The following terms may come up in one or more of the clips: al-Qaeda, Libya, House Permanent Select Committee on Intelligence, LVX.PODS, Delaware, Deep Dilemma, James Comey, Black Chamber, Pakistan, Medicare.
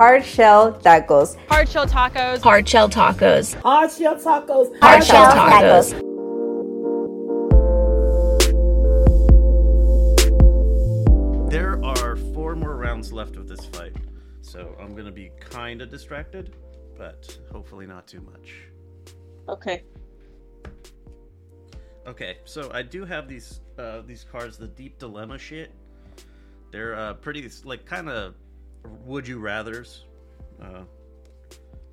Hard shell tacos. Hard shell tacos. Hard shell tacos. Hard shell tacos. Hard shell tacos. There are 4 more rounds left of this fight, so I'm going to be kind of distracted, but hopefully not too much. Okay. Okay, so I do have these cards, the Deep Dilemma shit. They're pretty, like, kind of would you rathers,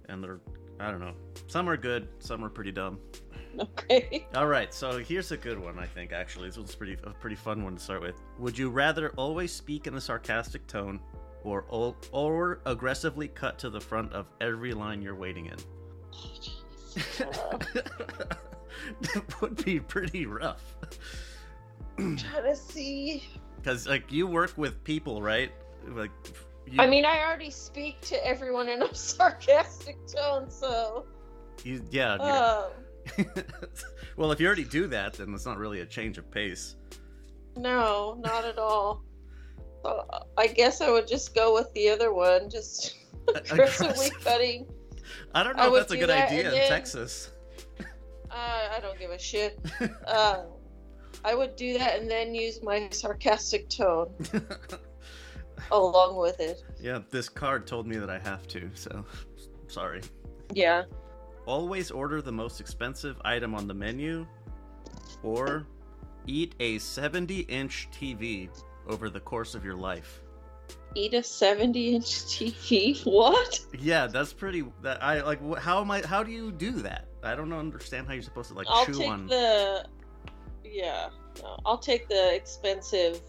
and they're, I don't know, some are good, some are pretty dumb. Okay. All right, so here's a good one, I think. Actually, this one's a pretty fun one to start with. Would you rather always speak in a sarcastic tone, or aggressively cut to the front of every line you're waiting in? Oh, geez. That would be pretty rough. I'm trying to see. Because, like, you work with people, right? Like, I mean, I already speak to everyone in a sarcastic tone, so... Well, if you already do that, then it's not really a change of pace. No, not at all. I guess I would just go with the other one, just aggressively cutting. I don't know if that's a good idea in Texas. I don't give a shit. I would do that and then use my sarcastic tone along with it. Yeah, this card told me that I have to, so sorry. Yeah. Always order the most expensive item on the menu, or eat a 70-inch TV over the course of your life. Eat a 70-inch TV? What? Yeah, that's pretty. How do you do that? I don't understand how you're supposed to I'll take the expensive.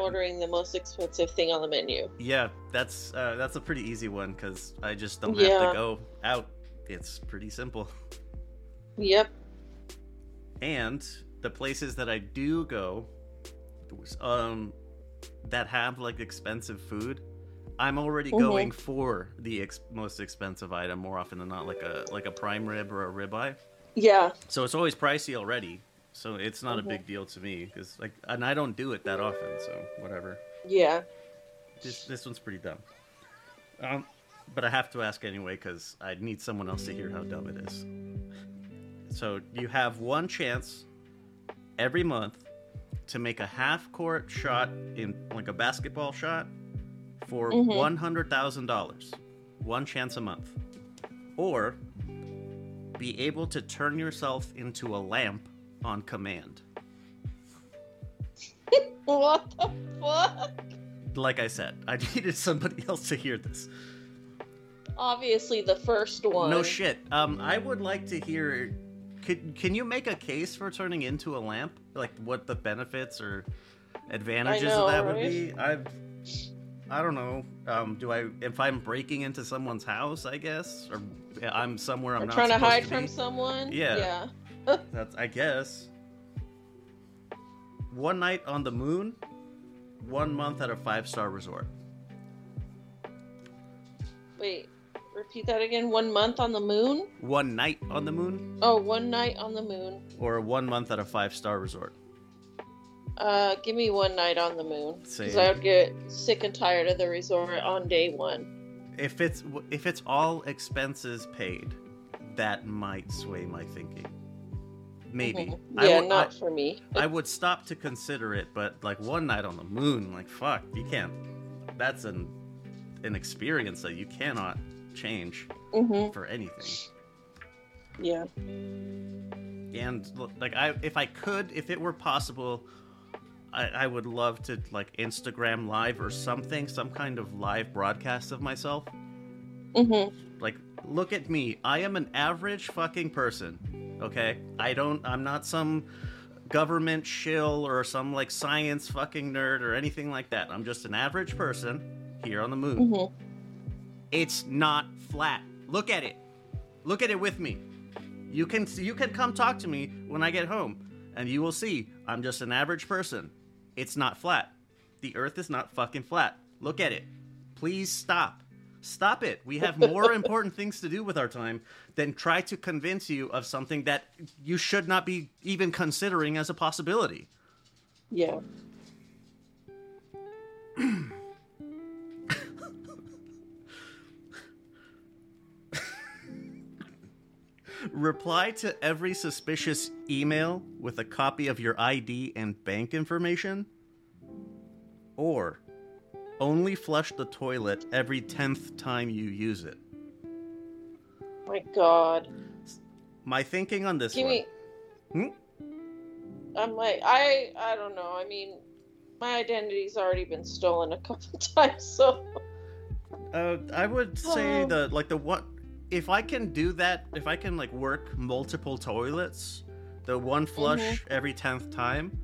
Ordering the most expensive thing on the menu. Yeah, that's a pretty easy one because I just don't have to go out. It's pretty simple. Yep. And the places that I do go, that have like expensive food, I'm already going for the most expensive item more often than not, like a prime rib or a ribeye. Yeah. So it's always pricey already. So it's not a big deal to me, cause and I don't do it that often, so whatever. Yeah. This one's pretty dumb. But I have to ask anyway, cause I need someone else to hear how dumb it is. So you have one chance every month to make a half-court shot in like a basketball shot for $100,000, one chance a month, or be able to turn yourself into a lamp on command. What the fuck? Like I said, I needed somebody else to hear this. Obviously the first one. No shit. I would like to hear, can you make a case for turning into a lamp? Like what the benefits or advantages would be? I don't know. If I'm breaking into someone's house, I guess, or I'm somewhere I'm not supposed to be. Trying to hide from someone? Yeah. That's, I guess. One night on the moon, 1 month at a 5-star resort. Wait, repeat that again. 1 month on the moon? One night on the moon? Oh, one night on the moon. Or 1 month at a 5-star resort. Give me one night on the moon. Because I would get sick and tired of the resort on day one. If it's all expenses paid, that might sway my thinking. Maybe. Mm-hmm. Yeah, for me. I would stop to consider it, but like one night on the moon, like fuck, you can't. That's an experience that you cannot change for anything. Yeah. And like if it were possible, I would love to like Instagram live or something, some kind of live broadcast of myself. Mm-hmm. Like, look at me. I am an average fucking person. Okay, I'm not some government shill or some like science fucking nerd or anything like that. I'm just an average person here on the moon. Mm-hmm. It's not flat. Look at it. Look at it with me. You can come talk to me when I get home, and you will see I'm just an average person. It's not flat. The Earth is not fucking flat. Look at it. Please stop. Stop it. We have more important things to do with our time than try to convince you of something that you should not be even considering as a possibility. Yeah. Reply to every suspicious email with a copy of your ID and bank information? Or only flush the toilet every 10th time you use it? My God. My thinking on this one. I'm like, I don't know. I mean, my identity's already been stolen a couple times, so. I would say if I can do that, if I can like work multiple toilets, the one flush every 10th time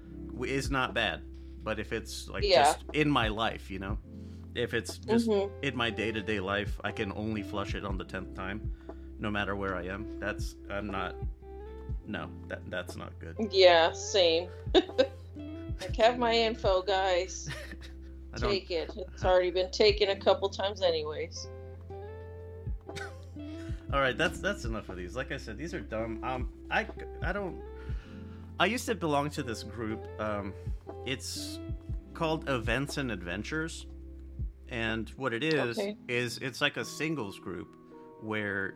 is not bad. But if it's like just in my life, you know, if it's just in my day-to-day life, I can only flush it on the 10th time, no matter where I am. That's not good. Yeah, same. Like, have my info, guys. Take it. It's already been taken a couple times anyways. All right, that's enough of these. Like I said, these are dumb. I used to belong to this group. It's called Events and Adventures. And what it is it's like a singles group where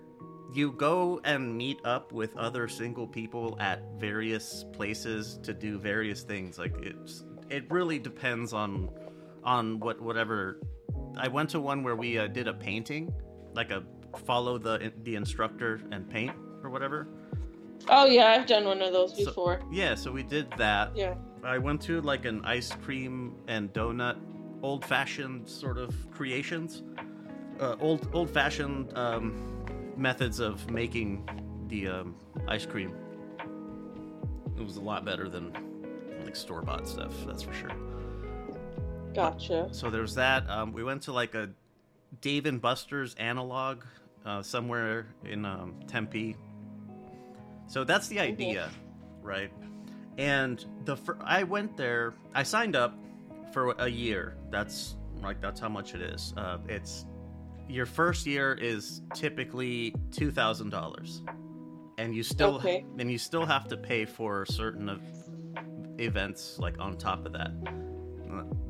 you go and meet up with other single people at various places to do various things. Like it really depends on whatever. I went to one where we did a painting, like a follow the instructor and paint or whatever. Oh yeah, I've done one of those before. So we did that. Yeah. I went to like an ice cream and donut, old-fashioned sort of creations, old-fashioned methods of making the ice cream. It was a lot better than like store-bought stuff, that's for sure. Gotcha. So there's that. We went to like a Dave and Buster's analog somewhere in Tempe. So that's the idea, right? And I went there. I signed up for a year. That's how much it is. It's your first year is typically $2,000, and you still have to pay for certain events like on top of that.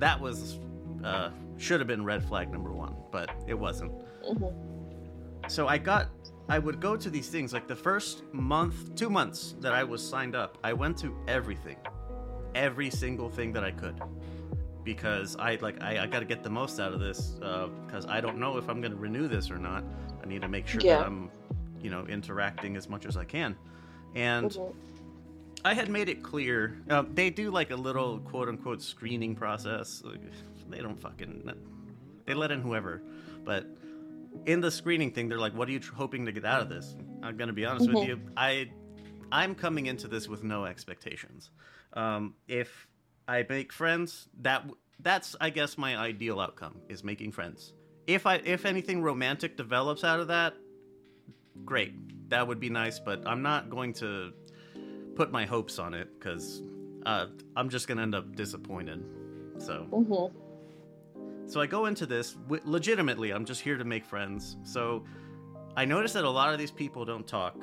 That was should have been red flag number one, but it wasn't. So I would go to these things. Like the first 2 months that I was signed up, I went to every single thing that I could, because I got to get the most out of this, because I don't know if I'm going to renew this or not. I need to make sure that I'm, interacting as much as I can. And I had made it clear, they do like a little quote unquote screening process. They don't they let in whoever, but in the screening thing, they're like, what are you hoping to get out of this? I'm going to be honest with you. I'm coming into this with no expectations. If I make friends, that's, I guess, my ideal outcome is making friends. If anything romantic develops out of that, great. That would be nice, but I'm not going to put my hopes on it because I'm just going to end up disappointed. So... So I go into this, legitimately, I'm just here to make friends. So I noticed that a lot of these people don't talk.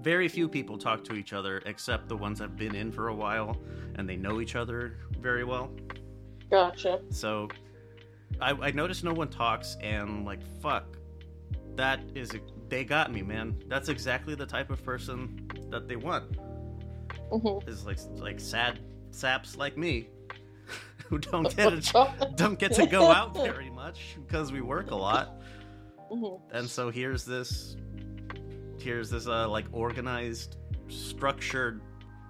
Very few people talk to each other, except the ones that have been in for a while, and they know each other very well. Gotcha. So I noticed no one talks, and like, fuck, they got me, man. That's exactly the type of person that they want. It's like sad saps like me. Who don't get to go out very much because we work a lot, and so here's this like organized, structured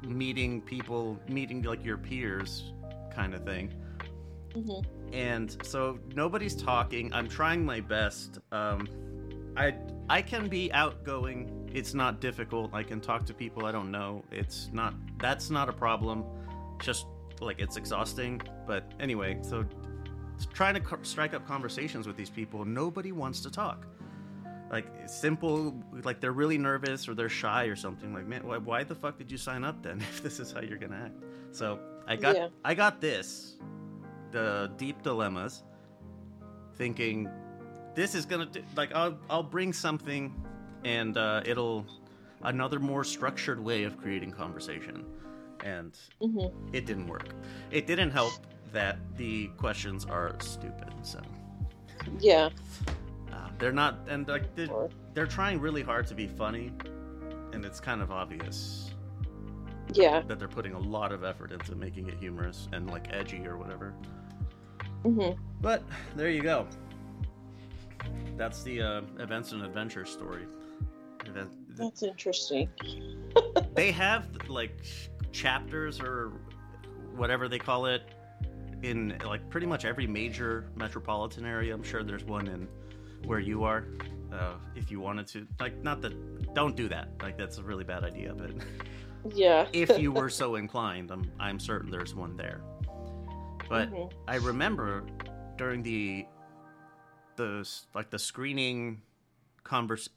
meeting like your peers kind of thing, and so nobody's talking. I'm trying my best. I can be outgoing. It's not difficult. I can talk to people I don't know. That's not a problem. Just like it's exhausting, but anyway, so trying to strike up conversations with these people, nobody wants to talk. Like simple, like they're really nervous or they're shy or something. Like, man, why the fuck did you sign up then if this is how you're gonna act? So I got this, the Deep Dilemmas, thinking this is gonna I'll bring something, and it'll another more structured way of creating conversation. And it didn't work. It didn't help that the questions are stupid. So they're not, and like they're trying really hard to be funny, and it's kind of obvious. Yeah. That they're putting a lot of effort into making it humorous and like edgy or whatever. Mm-hmm. But there you go. That's the events and adventure story. That's interesting. They have like chapters or whatever they call it in like pretty much every major metropolitan area. I'm sure there's one in where you are. If you wanted to, like, not that, don't do that. Like, that's a really bad idea. But yeah, if you were so inclined, I'm certain there's one there. But mm-hmm. I remember during the screening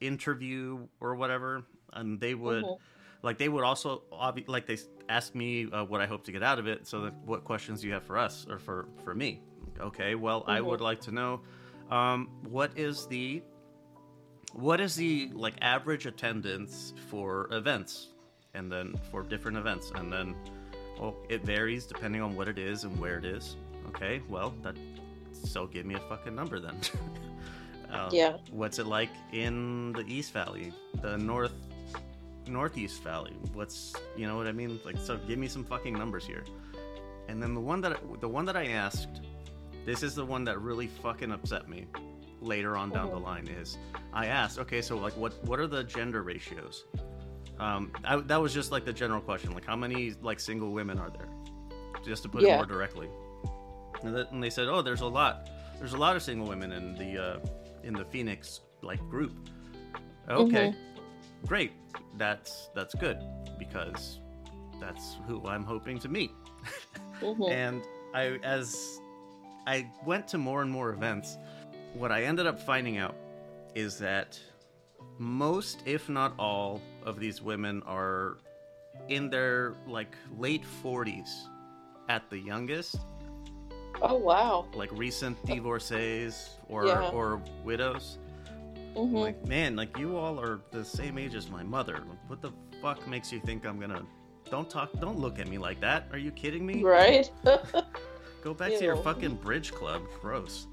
interview or whatever, and they would mm-hmm. like they would also like they asked me what I hope to get out of it. So that, what questions do you have for us or for me? Okay, well mm-hmm. I would like to know what is the like average attendance for events, and then for different events, and then it varies depending on what it is and where it is. Okay, well that, so give me a fucking number then. Yeah. What's it like in the East Valley, the Northeast Valley? What's, you know what I mean? Like, so give me some fucking numbers here. And then the one that I asked, this is the one that really fucking upset me. Later on down the line is, I asked, okay, so like what are the gender ratios? That was just like the general question, like how many like single women are there? Just to put it more directly. And they said, oh, there's a lot. There's a lot of single women in the Phoenix like group. Okay, mm-hmm. Great. That's good because that's who I'm hoping to meet. Mm-hmm. And as I went to more and more events, what I ended up finding out is that most, if not all, of these women are in their like late 40s at the youngest. Oh wow! Like recent divorcees or widows. Mm-hmm. Like, man, like you all are the same age as my mother. Like, what the fuck makes you think I'm gonna? Don't look at me like that. Are you kidding me? Right. Go back to your fucking bridge club. Gross.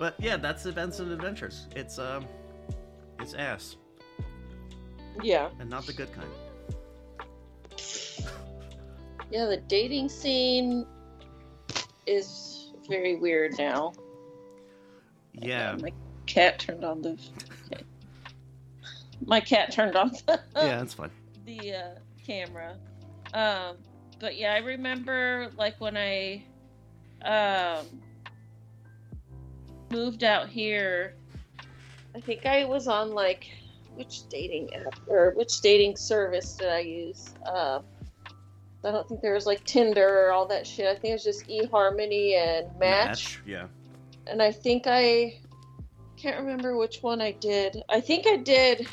But yeah, that's Events and Adventures. It's ass. Yeah. And not the good kind. Yeah, the dating scene is very weird now. Yeah. My cat turned on the yeah, that's fine. The camera. But yeah, I remember like when I moved out here, I think I was on like which dating app or which dating service did I use? I don't think there was like Tinder or all that shit. I think it was just eHarmony and Match. Yeah. And I think I can't remember which one I did. I think I did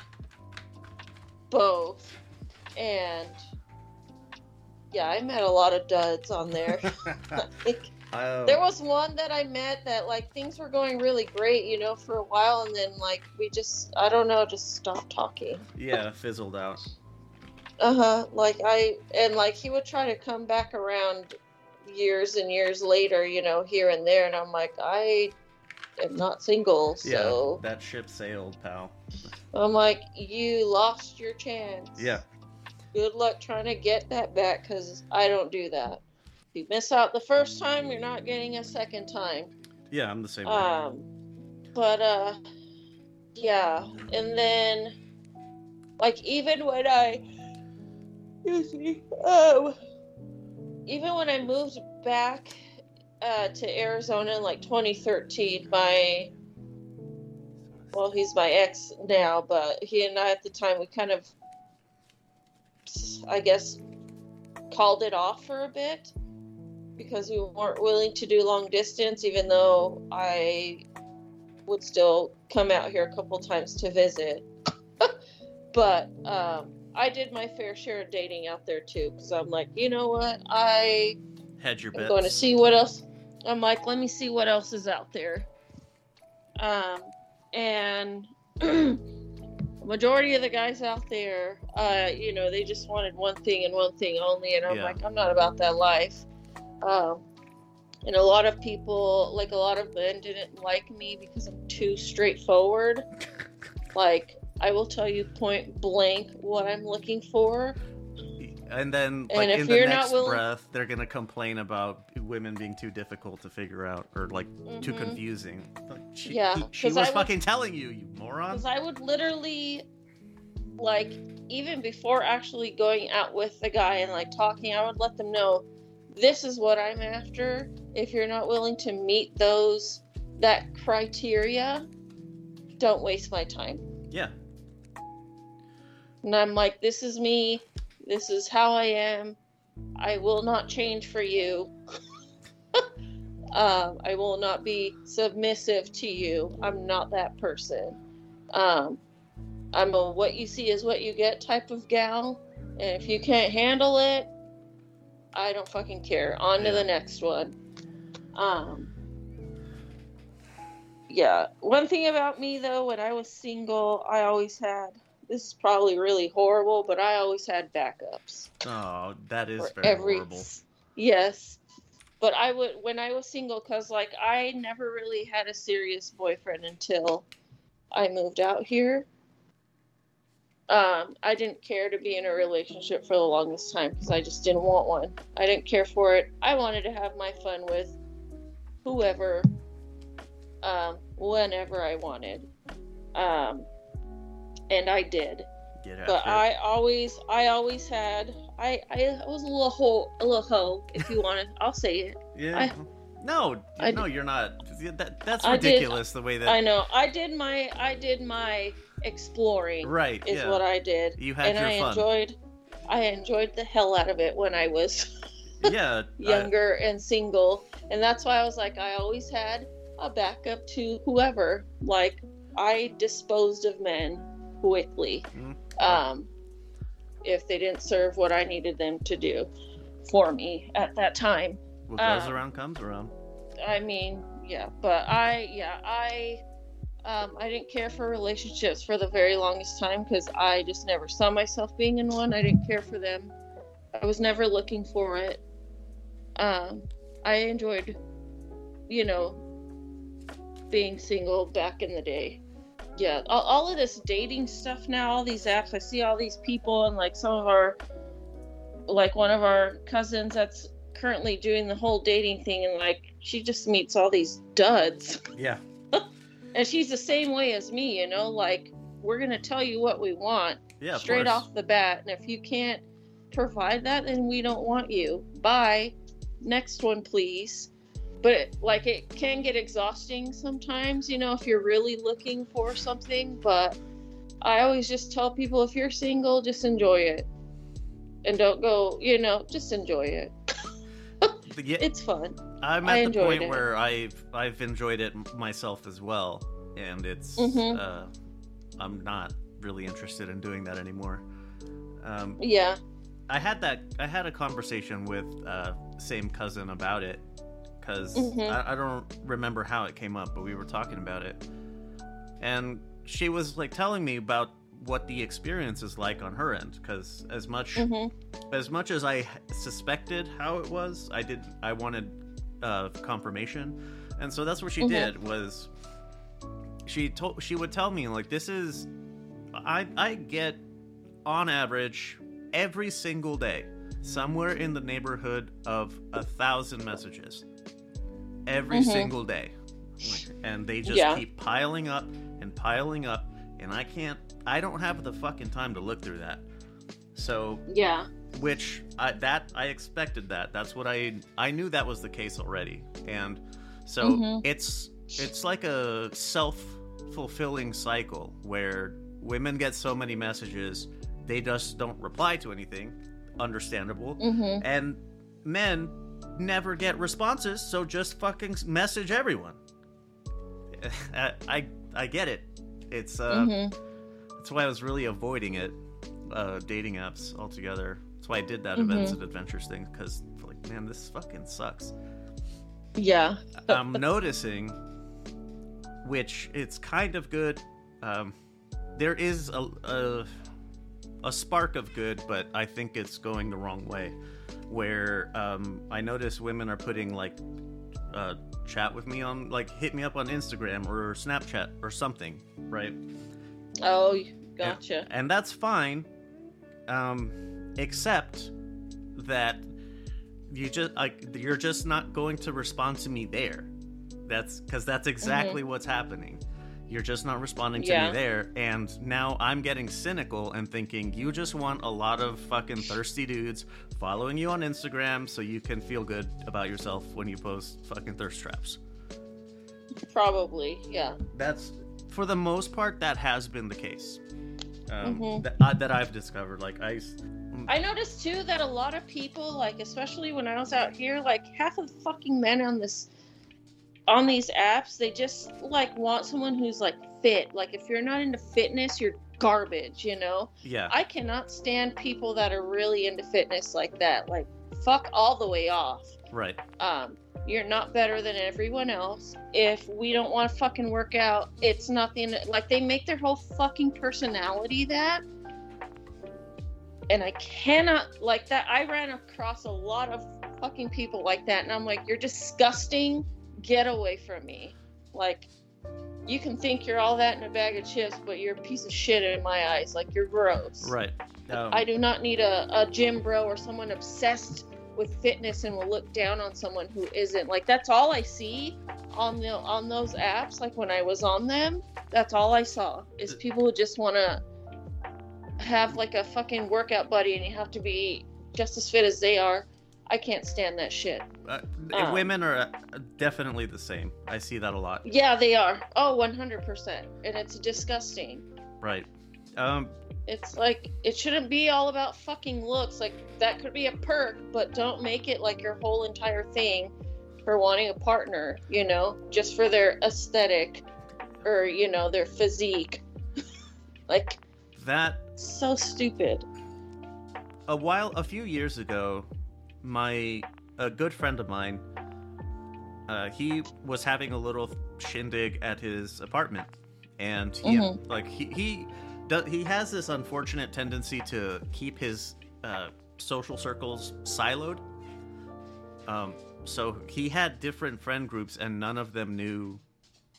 both. And yeah, I met a lot of duds on there. There was one that I met that like things were going really great, you know, for a while. And then like we just, I don't know, just stopped talking. Yeah, fizzled out. Uh-huh. Like he would try to come back around years and years later, you know, here and there, and I'm like, I am not single, so yeah, that ship sailed, pal. I'm like, you lost your chance. Yeah. Good luck trying to get that back, because I don't do that. If you miss out the first time, you're not getting a second time. Yeah, I'm the same way. But yeah. And then like even when I even when I moved back to Arizona in like 2013, he's my ex now, but he and I at the time, we kind of, I guess, called it off for a bit because we weren't willing to do long distance, even though I would still come out here a couple times to visit. But, I did my fair share of dating out there too, because I'm like, you know what? I had your bets. I'm going to see what else. I'm like, let me see what else is out there. And majority of the guys out there, you know, they just wanted one thing and one thing only, and I'm like, I'm not about that life. And a lot of people, like a lot of men, didn't like me because I'm too straightforward. Like, I will tell you point blank what I'm looking for. And then, like, in the next breath, they're going to complain about women being too difficult to figure out or, like, too confusing. Like, she was fucking telling you, you moron. Because I would literally, like, even before actually going out with the guy and, like, talking, I would let them know, this is what I'm after. If you're not willing to meet that criteria, don't waste my time. Yeah. And I'm like, this is me. This is how I am. I will not change for you. I will not be submissive to you. I'm not that person. I'm a what you see is what you get type of gal. And if you can't handle it, I don't fucking care. On to the next one. One thing about me, though, when I was single, I always had... This is probably really horrible, but I always had backups. Oh, that is very horrible. Yes. But I would, when I was single, because, like, I never really had a serious boyfriend until I moved out here. I didn't care to be in a relationship for the longest time because I just didn't want one. I didn't care for it. I wanted to have my fun with whoever, whenever I wanted. And I did, but I was a little hoe, if you want to. I'll say it. Yeah. No, you're not. That's ridiculous. The way that I know. I did my exploring. Right. Is what I did. You had your fun. I enjoyed the hell out of it when I was younger and single, and that's why I was like, I always had a backup to whoever. Like, I disposed of men quickly if they didn't serve what I needed them to do for me at that time. What goes around comes around. I mean, I didn't care for relationships for the very longest time because I just never saw myself being in one. I didn't care for them. I was never looking for it. I enjoyed, being single back in the day. Yeah, all of this dating stuff now, all these apps, I see all these people, and like one of our cousins that's currently doing the whole dating thing, and like she just meets all these duds. Yeah. And she's the same way as me, like we're going to tell you what we want straight off the bat, and if you can't provide that, then we don't want you. Bye. Next one, please. But it can get exhausting sometimes, if you're really looking for something. But I always just tell people, if you're single, just enjoy it. And don't go, just enjoy it. It's fun. I'm at the point where I've enjoyed it myself as well. And it's, I'm not really interested in doing that anymore. I had a conversation with same cousin about it. Because I don't remember how it came up, but we were talking about it. And she was, like, telling me about what the experience is like on her end. Because as much as I suspected how it was, I wanted confirmation. And so that's what she did, was she would tell me, like, this is... I get, on average, every single day, somewhere in the neighborhood of 1,000 messages. Every single day, and they just keep piling up, and I don't have the fucking time to look through that. So I expected that. That's what I knew that was the case already, and so it's like a self-fulfilling cycle where women get so many messages they just don't reply to anything, understandable, and men never get responses, so just fucking message everyone. I get it. It's that's why I was really avoiding it, dating apps altogether. That's why I did that events and adventures thing, because like, man, this fucking sucks. Yeah. I'm noticing, which it's kind of good. There is a spark of good, but I think it's going the wrong way. Where I notice women are putting like chat with me on, like, hit me up on Instagram or Snapchat or something, right? Oh, Gotcha. And that's fine, except that you're just not going to respond to me there. That's because that's exactly what's happening. You're just not responding to me there, and now I'm getting cynical and thinking you just want a lot of fucking thirsty dudes following you on Instagram so you can feel good about yourself when you post fucking thirst traps. Probably, yeah. That's, for the most part, that has been the case that I've discovered. Like, I noticed too that a lot of people, like especially when I was out here, like half of the fucking men on this. On these apps, they just like want someone who's like fit. Like if you're not into fitness, you're garbage, you know? Yeah. I cannot stand people that are really into fitness like that. Like fuck all the way off. Right. You're not better than everyone else. If we don't want to fucking work out, it's nothing. Like they make their whole fucking personality that. And I cannot like that. I ran across a lot of fucking people like that, and I'm like, you're disgusting. Get away from me. Like, you can think you're all that in a bag of chips, but you're a piece of shit in my eyes. Like, you're gross. Right. I do not need a gym bro or someone obsessed with fitness and will look down on someone who isn't. Like, that's all I see on those apps. Like, when I was on them, that's all I saw is people who just want to have, like, a fucking workout buddy and you have to be just as fit as they are. I can't stand that shit. Women are definitely the same. I see that a lot. Yeah, they are. Oh, 100%. And it's disgusting. Right. It's like, it shouldn't be all about fucking looks. Like, that could be a perk, but don't make it like your whole entire thing for wanting a partner, you know, just for their aesthetic or, you know, their physique. Like, that's so stupid. A few years ago, a good friend of mine, he was having a little shindig at his apartment, and he he has this unfortunate tendency to keep his social circles siloed. So he had different friend groups, and none of them knew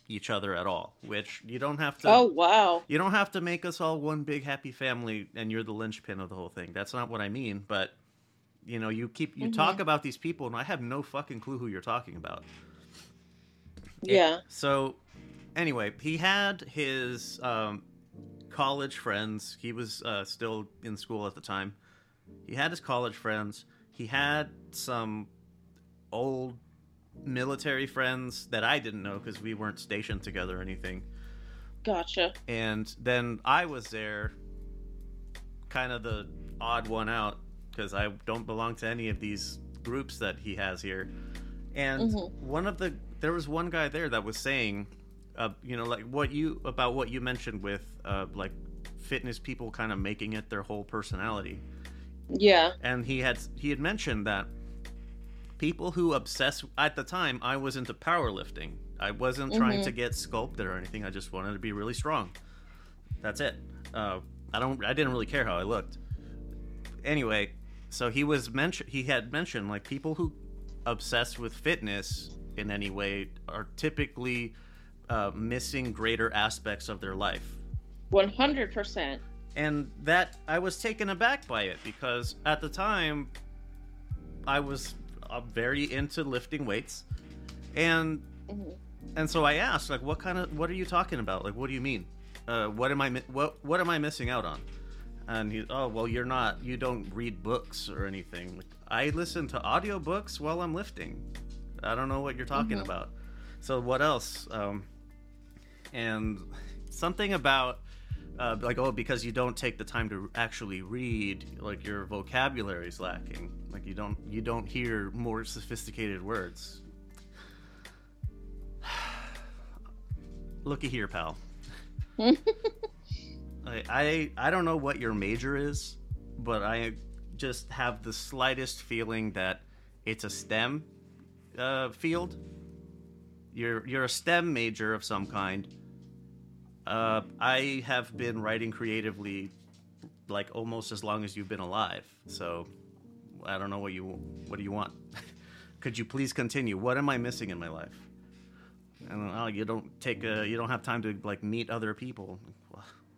each other at all. Which you don't have to. Oh wow! You don't have to make us all one big happy family, and you're the linchpin of the whole thing. That's not what I mean, but. You know, you talk about these people, and I have no fucking clue who you're talking about. Yeah. So, anyway, he had his college friends. He was still in school at the time. He had his college friends. He had some old military friends that I didn't know because we weren't stationed together or anything. Gotcha. And then I was there, kind of the odd one out. Because I don't belong to any of these groups that he has here. And there was one guy there that was saying, you know, like what you mentioned with like fitness people kind of making it their whole personality. Yeah. And he had mentioned that people who obsess at the time, I was into powerlifting. I wasn't trying to get sculpted or anything. I just wanted to be really strong. That's it. I didn't really care how I looked. Anyway, so he had mentioned like people who obsess with fitness in any way are typically missing greater aspects of their life. 100%. And that I was taken aback by it because at the time I was very into lifting weights, and so I asked like, what are you talking about? Like, what do you mean? What am I missing out on? And he, oh, well, you don't read books or anything. Like, I listen to audiobooks while I'm lifting. I don't know what you're talking about. So what else? And something about, like, oh, because you don't take the time to actually read, like, your vocabulary's lacking. Like, you don't hear more sophisticated words. Looky here, pal. I don't know what your major is, but I just have the slightest feeling that it's a STEM field. You're a STEM major of some kind. I have been writing creatively like almost as long as you've been alive. So I don't know what do you want? Could you please continue? What am I missing in my life? And you don't have time to like meet other people.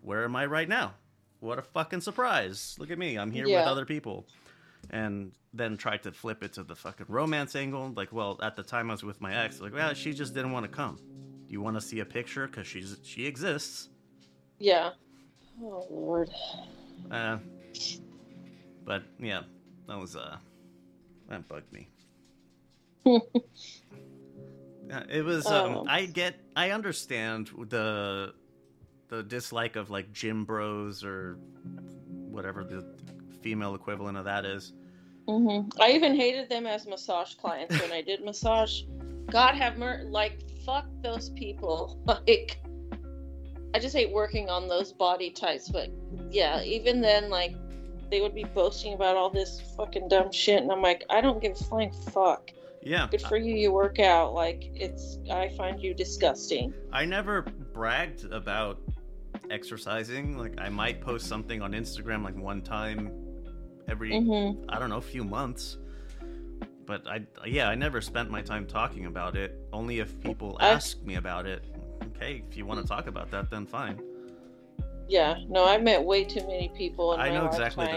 where am I right now? What a fucking surprise. Look at me. I'm here with other people. And then tried to flip it to the fucking romance angle. Like, well, at the time I was with my ex. Like, well, she just didn't want to come. Do you want to see a picture? Because she exists. Yeah. Oh, Lord. But, yeah, that was, that bugged me. It was, I understand the dislike of, like, gym bros or whatever the female equivalent of that is. Mm-hmm. I even hated them as massage clients when I did massage. God have mercy. Like, fuck those people. Like, I just hate working on those body types. But, yeah, even then, like, they would be boasting about all this fucking dumb shit. And I'm like, I don't give a flying fuck. Yeah. Good for you. You work out. Like, I find you disgusting. I never bragged about exercising. Like, I might post something on Instagram, like, one time every, I don't know, few months. But I never spent my time talking about it. Only if people ask me about it. Okay, if you want to talk about that, then fine. Yeah, no, I've met way too many people in my lifetime. I know exactly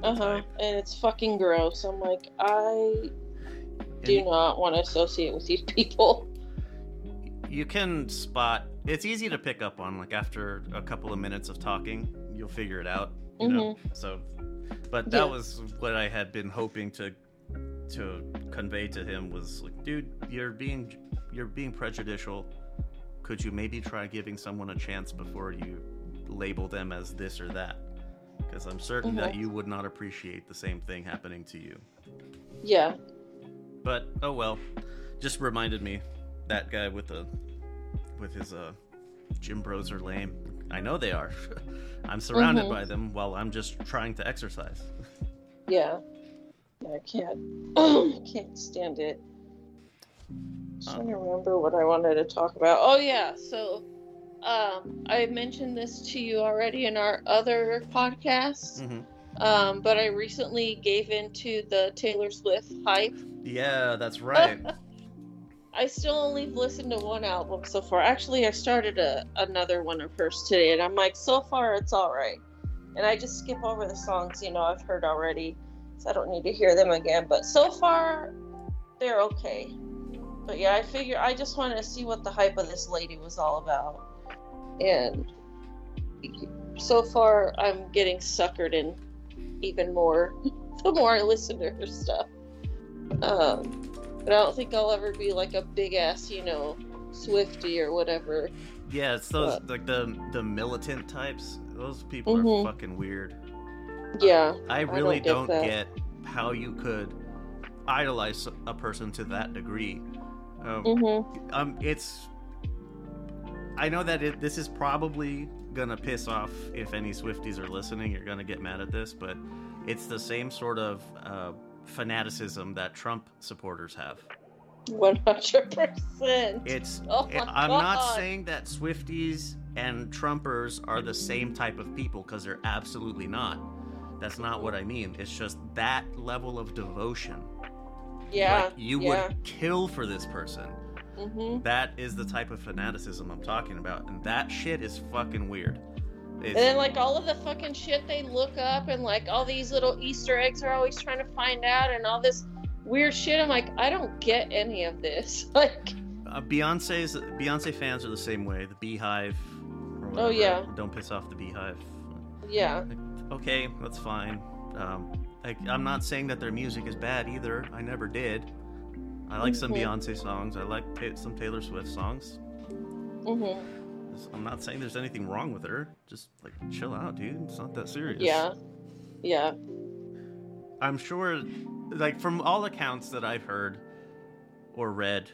the type. And it's fucking gross. I'm like, I do not want to associate with these people. You can spot. It's easy to pick up on. Like, after a couple of minutes of talking, you'll figure it out. You know? So, but that was what I had been hoping to convey to him was like, dude, you're being prejudicial. Could you maybe try giving someone a chance before you label them as this or that? Because I'm certain that you would not appreciate the same thing happening to you. Yeah. But, oh well, just reminded me, that guy with his gym bros are lame. I know they are. I'm surrounded by them while I'm just trying to exercise. Yeah, I can't stand it. I'm trying to remember what I wanted to talk about. Oh, yeah. So, I mentioned this to you already in our other podcast, but I recently gave in to the Taylor Swift hype. Yeah, that's right. I still only listened to one album so far. Actually, I started another one of hers today, and I'm like, so far, it's all right. And I just skip over the songs, I've heard already, so I don't need to hear them again. But so far, they're okay. But yeah, I figure I just wanted to see what the hype of this lady was all about. And so far, I'm getting suckered in even more the more I listen to her stuff. But I don't think I'll ever be like a big ass, Swiftie or whatever. Yeah, it's those like the militant types. Those people are fucking weird. Yeah. I really I don't get how you could idolize a person to that degree. I know that this is probably gonna piss off, if any Swifties are listening, you're gonna get mad at this, but it's the same sort of fanaticism that Trump supporters have. 100%. I'm not saying that Swifties and Trumpers are the same type of people, because they're absolutely not. That's not what I mean. It's just that level of devotion. Yeah. Like, you would kill for this person. Mm-hmm. That is the type of fanaticism I'm talking about. And that shit is fucking weird. And then, like, all of the fucking shit they look up, and, like, all these little Easter eggs are always trying to find out, and all this weird shit. I'm like, I don't get any of this. Like, Beyonce fans are the same way. The Beehive. Or whatever. Oh, yeah. Don't piss off the Beehive. Yeah. Okay, that's fine. I'm not saying that their music is bad either. I never did. I like some Beyonce songs. I like some Taylor Swift songs. I'm not saying there's anything wrong with her. Just, like, chill out, dude. It's not that serious. Yeah. I'm sure, like, from all accounts that I've heard or read,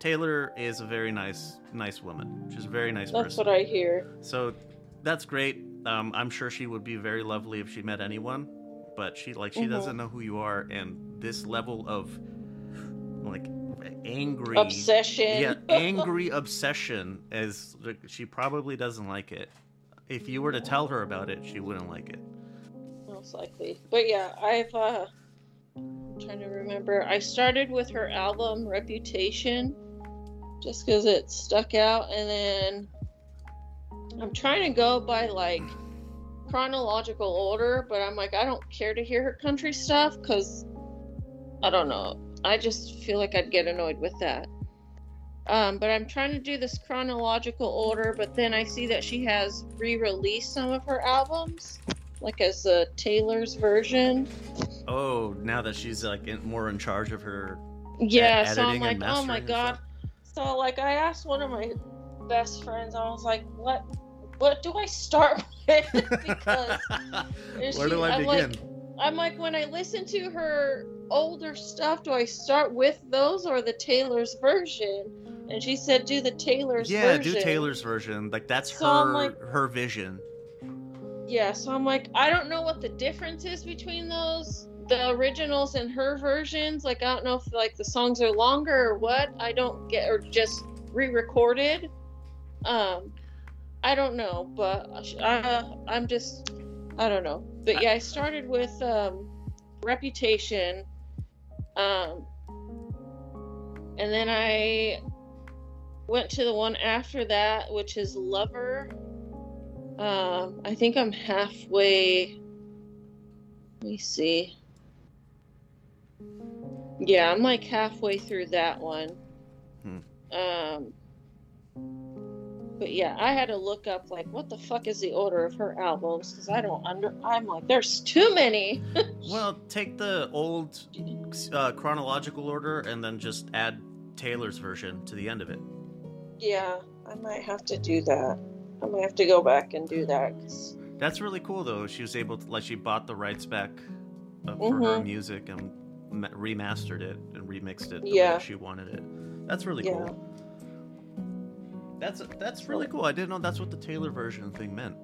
Taylor is a very nice woman. She's a very nice person. That's what I hear. So that's great. I'm sure she would be very lovely if she met anyone, but she doesn't know who you are, and this level of, like, angry obsession. Yeah, angry obsession, as like, she probably doesn't like it. If you were to tell her about it, she wouldn't like it. Most likely, but yeah, I've I'm trying to remember. I started with her album Reputation, just because it stuck out, and then I'm trying to go by like chronological order, but I'm like, I don't care to hear her country stuff because I don't know. I just feel like I'd get annoyed with that. But I'm trying to do this chronological order, but then I see that she has re-released some of her albums, like as a Taylor's version. Oh, now that she's like more in charge of her editing, so I'm like, and mastering, oh my god. So like I asked one of my best friends, I was like, what do I start with? Because where do I begin? I'm like, when I listen to her older stuff, do I start with those or the Taylor's version? And she said, do the Taylor's version. Yeah, do Taylor's version. Like, that's her vision. Yeah, so I'm like, I don't know what the difference is between those, the originals and her versions. Like, I don't know if, like, the songs are longer or what. I don't get, or just re-recorded. I don't know, but I'm just, I don't know. But yeah, I started with Reputation, and then I went to the one after that, which is Lover. I think I'm halfway. Let me see. Yeah, I'm like halfway through that one. But yeah, I had to look up, like, what the fuck is the order of her albums? Because I'm like, there's too many. Well, take the old chronological order and then just add Taylor's version to the end of it. Yeah, I might have to do that. I might have to go back and do that. Cause... That's really cool, though. She was able to, like, she bought the rights back for her music and remastered it and remixed it the way she wanted it. That's really cool. That's really cool. I didn't know that's what the Taylor version thing meant.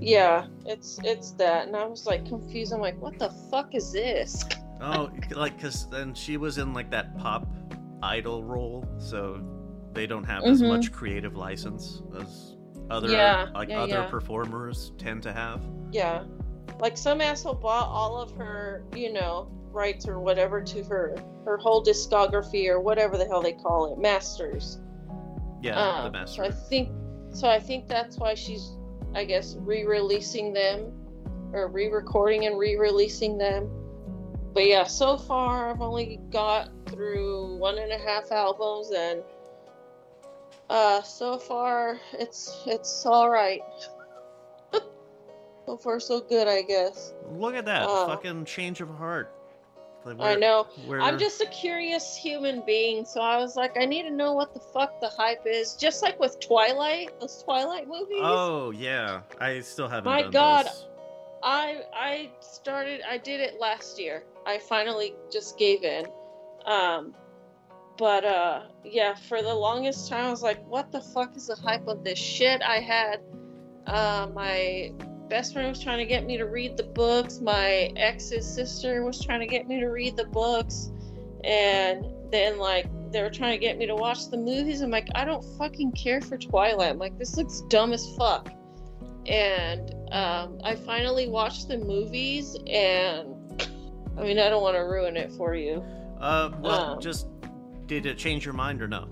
Yeah, it's that, and I was like confused. I'm like, what the fuck is this? Oh, like because then she was in like that pop idol role, so they don't have as much creative license as other performers tend to have. Yeah, like some asshole bought all of her, rights or whatever to her whole discography or whatever the hell they call it, masters. Yeah, the master. So I think that's why she's, I guess, re-releasing them, or re-recording and re-releasing them. But yeah, so far I've only got through 1.5 albums, and so far it's all right. So far, so good, I guess. Look at that fucking change of heart. Like I know. I'm just a curious human being, so I was like, I need to know what the fuck the hype is. Just like with Twilight, those Twilight movies. Oh yeah, I still haven't. My done God, those. I started. I did it last year. I finally just gave in. But yeah, for the longest time, I was like, what the fuck is the hype of this shit? I had my best friend was trying to get me to read the books. My ex's sister was trying to get me to read the books. And then, like, they were trying to get me to watch the movies. I'm like, I don't fucking care for Twilight. I'm like, this looks dumb as fuck. And I finally watched the movies. And, I mean, I don't want to ruin it for you. Did it change your mind or no?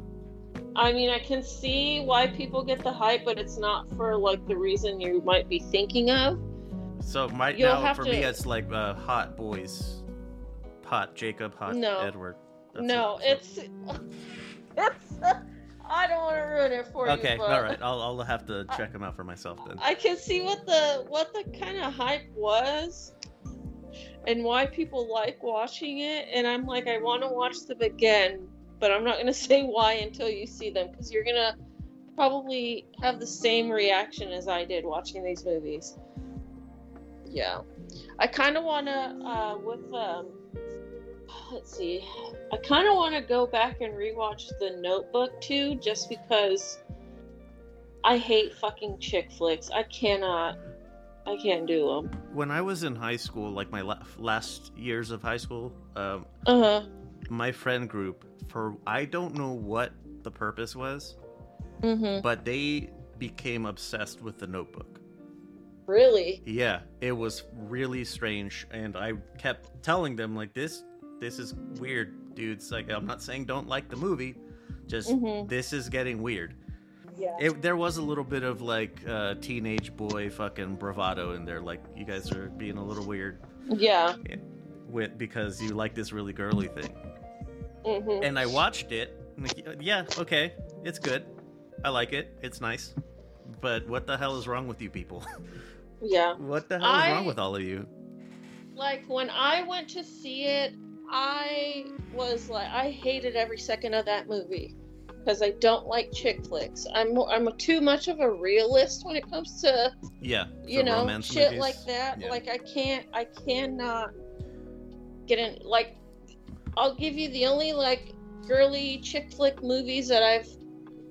I mean, I can see why people get the hype, but it's not for, like, the reason you might be thinking of. So, me, it's like hot boys. Hot Jacob, hot Edward. I don't want to ruin it for you, but... Okay, all right. I'll have to check them out for myself, then. I can see what the kind of hype was and why people like watching it, and I'm like, I want to watch them again, but I'm not going to say why until you see them, because you're going to probably have the same reaction as I did watching these movies. Yeah. I kind of want to, I kind of want to go back and rewatch The Notebook too, just because I hate fucking chick flicks. I can't do them. When I was in high school, like my last years of high school, my friend group, for I don't know what the purpose was, but they became obsessed with The Notebook. Really? Yeah, it was really strange, and I kept telling them, like, this is weird, dudes. Like, I'm not saying don't like the movie, just this is getting weird. Yeah. There was a little bit of like teenage boy fucking bravado in there. Like, you guys are being a little weird. Yeah. Because you like this really girly thing. Mm-hmm. And I watched it. Like, yeah, okay, it's good. I like it. It's nice. But what the hell is wrong with you people? Yeah. What the hell is wrong with all of you? Like, when I went to see it, I was like, I hated every second of that movie because I don't like chick flicks. I'm too much of a realist when it comes to you know, shit movies. Like that. Yeah. Like, I cannot get in. Like, I'll give you the only like girly chick flick movies that I've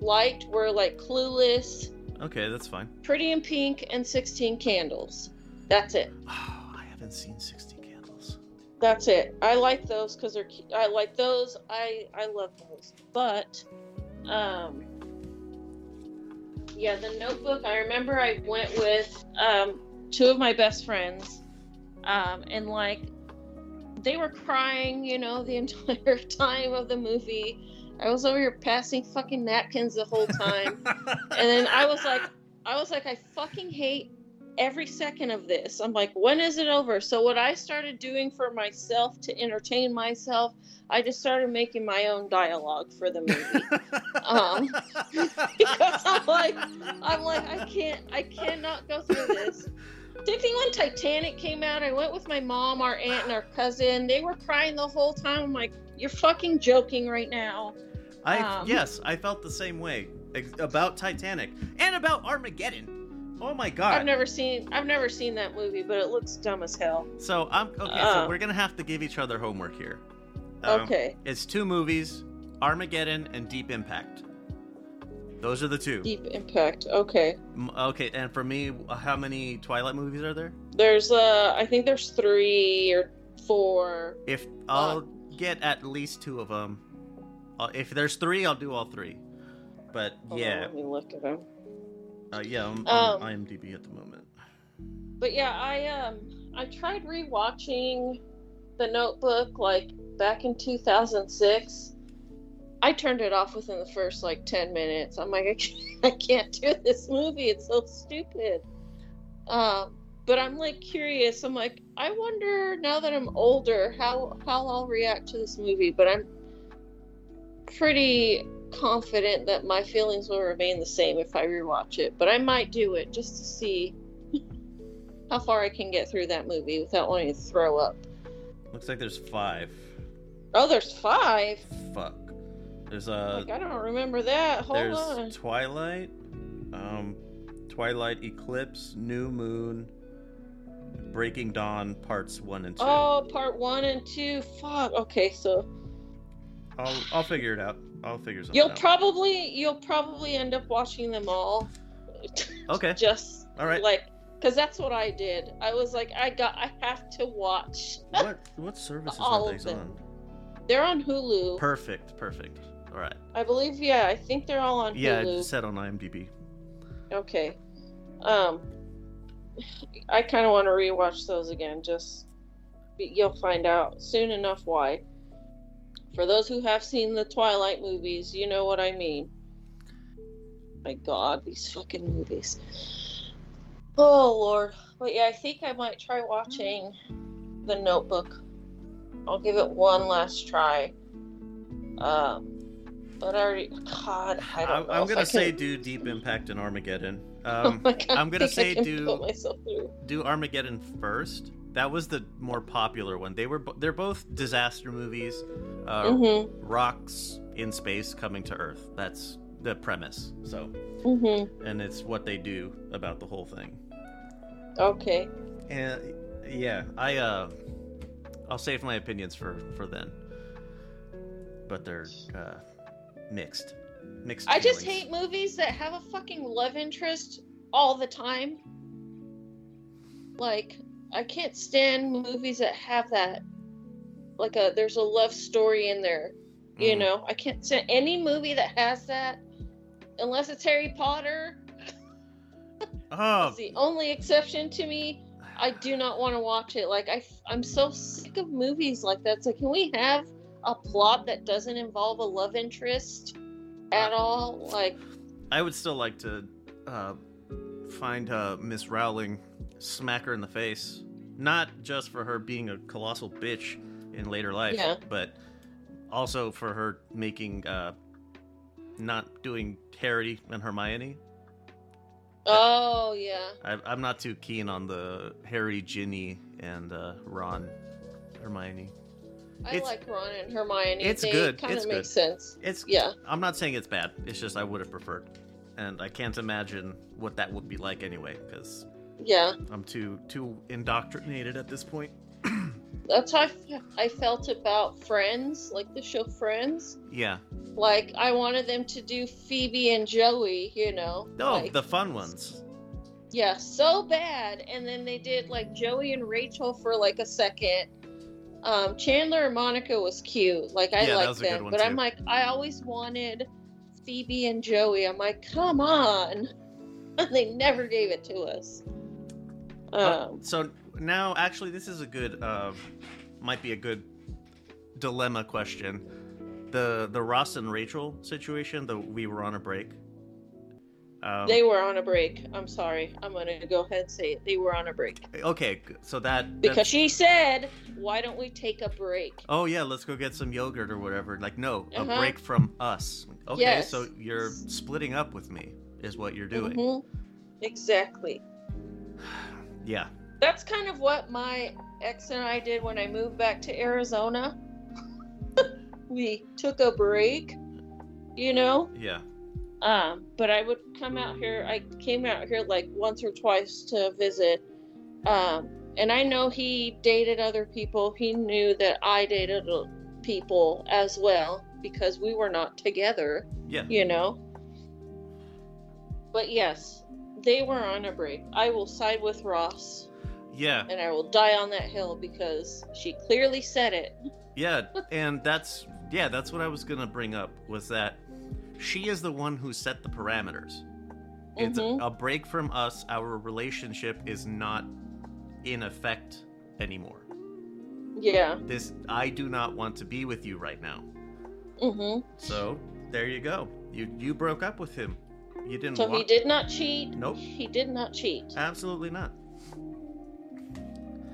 liked were like Clueless. Okay, that's fine. Pretty in Pink and 16 Candles. That's it. Oh, I haven't seen 16 Candles. That's it. I like those because they're cute. I like those. I love those. But, yeah, The Notebook. I remember I went with two of my best friends, and like they were crying, you know, the entire time of the movie. I was over here passing fucking napkins the whole time. And then I was like, I fucking hate every second of this. I'm like, when is it over? So what I started doing for myself to entertain myself, I just started making my own dialogue for the movie. Because I'm like, I cannot go through this. Same thing when Titanic came out. I went with my mom, our aunt, and our cousin. They were crying the whole time. I'm like, you're fucking joking right now. Yes, I felt the same way about Titanic and about Armageddon. Oh my god! I've never seen that movie, but it looks dumb as hell. So I'm okay. So we're gonna have to give each other homework here. Okay. It's two movies: Armageddon and Deep Impact. Those are the two. Deep Impact. Okay. Okay, and for me, how many Twilight movies are there? There's I think there's 3 or 4. If I'll get at least 2 of them. If there's 3, I'll do all 3. But yeah. On, let me look at them. Yeah, I'm on IMDb at the moment. But yeah, I tried rewatching The Notebook like back in 2006. I turned it off within the first, like, 10 minutes. I'm like, I can't do this movie. It's so stupid. But I'm, like, curious. I'm like, I wonder, now that I'm older, how I'll react to this movie. But I'm pretty confident that my feelings will remain the same if I rewatch it. But I might do it just to see how far I can get through that movie without wanting to throw up. Looks like there's 5. Oh, there's 5? Fuck. There's a. Like, I don't remember that. Hold on. There's Twilight, Twilight Eclipse, New Moon, Breaking Dawn, parts 1 and 2. Oh, part 1 and 2. Fuck. Okay, so. I'll figure it out. I'll figure something out. You'll probably end up watching them all. Okay. Just. All right. Like, because that's what I did. I was like, I have to watch. What services are these on? They're on Hulu. Perfect. All right. I believe, yeah, I think they're all on Hulu. Yeah, it said on IMDb. Okay. I kind of want to rewatch those again. You'll find out soon enough why. For those who have seen the Twilight movies, you know what I mean. My God, these fucking movies. Oh, Lord. But yeah, I think I might try watching The Notebook. I'll give it one last try. But I don't know. I'm going to say do Deep Impact and Armageddon. Oh my God, I'm going to say do Armageddon first. That was the more popular one. They're both disaster movies. Mm-hmm. Rocks in space coming to Earth. That's the premise. So, mm-hmm. And it's what they do about the whole thing. Okay. And yeah, I'll save my opinions for then. But they're mixed. Mixed feelings. I just hate movies that have a fucking love interest all the time. Like, I can't stand movies that have that. Like, there's a love story in there. You know? I can't stand any movie that has that. Unless it's Harry Potter. Oh. It's the only exception to me. I do not want to watch it. Like, I'm so sick of movies like that. It's like, can we have a plot that doesn't involve a love interest at all? Like, I would still like to find Miss Rowling, smack her in the face. Not just for her being a colossal bitch in later life, but also for her making not doing Harry and Hermione. Oh, yeah. I'm not too keen on the Harry, Ginny, and Ron, Hermione. I like Ron and Hermione. It's good. It kind of makes sense. I'm not saying it's bad. It's just I would have preferred. And I can't imagine what that would be like anyway, because I'm too indoctrinated at this point. That's how I felt about Friends, like the show Friends. Yeah. Like, I wanted them to do Phoebe and Joey, you know. Oh, like, the fun ones. Yeah, so bad. And then they did, like, Joey and Rachel for, like, a second. Chandler and Monica was cute. Like, I liked them. But too. I'm like, I always wanted Phoebe and Joey. I'm like, come on. And they never gave it to us. So now, actually, this is a good, might be a good dilemma question. The Ross and Rachel situation, we were on a break. They were on a break. I'm sorry. I'm going to go ahead and say it. They were on a break. Okay, so because she said, why don't we take a break? Oh, yeah, let's go get some yogurt or whatever. Like, no, a break from us. Okay, So you're splitting up with me is what you're doing. Mm-hmm. Exactly. Yeah. That's kind of what my ex and I did when I moved back to Arizona. We took a break, you know? Yeah. But I would come out here. I came out here like once or twice to visit. And I know he dated other people. He knew that I dated people as well because we were not together, you know? But yes, they were on a break. I will side with Ross. Yeah. And I will die on that hill because she clearly said it. Yeah, and that's what I was going to bring up, was that she is the one who set the parameters. It's a break from us. Our relationship is not in effect anymore. Yeah. I do not want to be with you right now. Mm-hmm. So, there you go. You broke up with him. You didn't. So he did not cheat. Nope. He did not cheat. Absolutely not.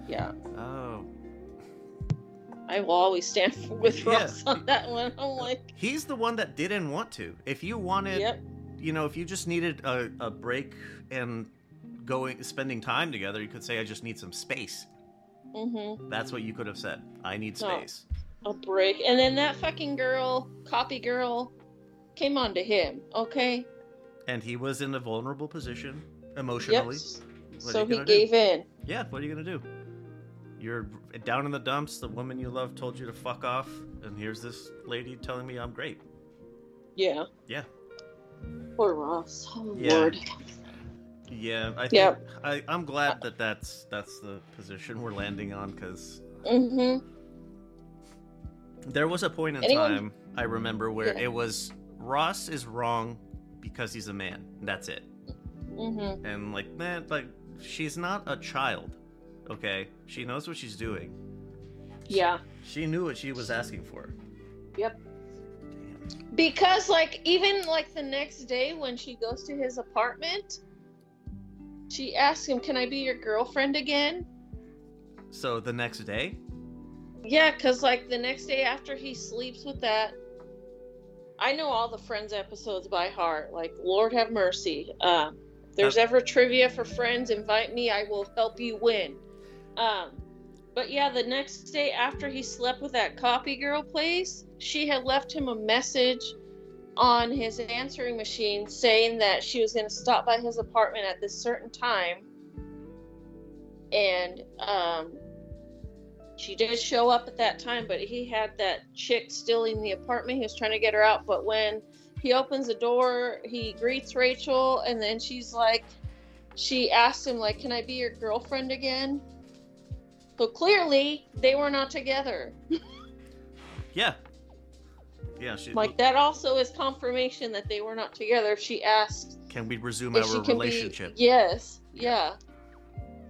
Yeah. Oh. I will always stand with Ross on that one. I'm like, he's the one that didn't want to. If you wanted, you know, if you just needed a break and spending time together, you could say, I just need some space. Mm-hmm. That's what you could have said. I need space. A break. And then that fucking girl, copy girl, came on to him. Okay. And he was in a vulnerable position emotionally. Yep. So he gave in. Yeah. What are you going to do? You're down in the dumps. The woman you love told you to fuck off, and here's this lady telling me I'm great. Yeah. Yeah. Poor Ross. Oh, Lord. Yeah. I think I'm glad that's the position we're landing on, because there was a point in time I remember where it was Ross is wrong because he's a man. That's it. Mm-hmm. And like, man, like she's not a child. Okay, she knows what she's doing. Yeah. She knew what she was asking for. Yep. Damn. Because, like, even, like, the next day when she goes to his apartment, she asks him, can I be your girlfriend again? So, the next day? Yeah, because, like, the next day after he sleeps with that, I know all the Friends episodes by heart. Like, Lord have mercy. There's ever trivia for Friends, invite me, I will help you win. But yeah, the next day after he slept with that copy girl place, she had left him a message on his answering machine saying that she was going to stop by his apartment at this certain time. And she did show up at that time, but he had that chick still in the apartment. He was trying to get her out, but when he opens the door, he greets Rachel, and then she's like, she asks him, like, can I be your girlfriend again? So clearly, they were not together. Yeah. Yeah. Like, that also is confirmation that they were not together. If she asked, can we resume our relationship? Yes. Yeah.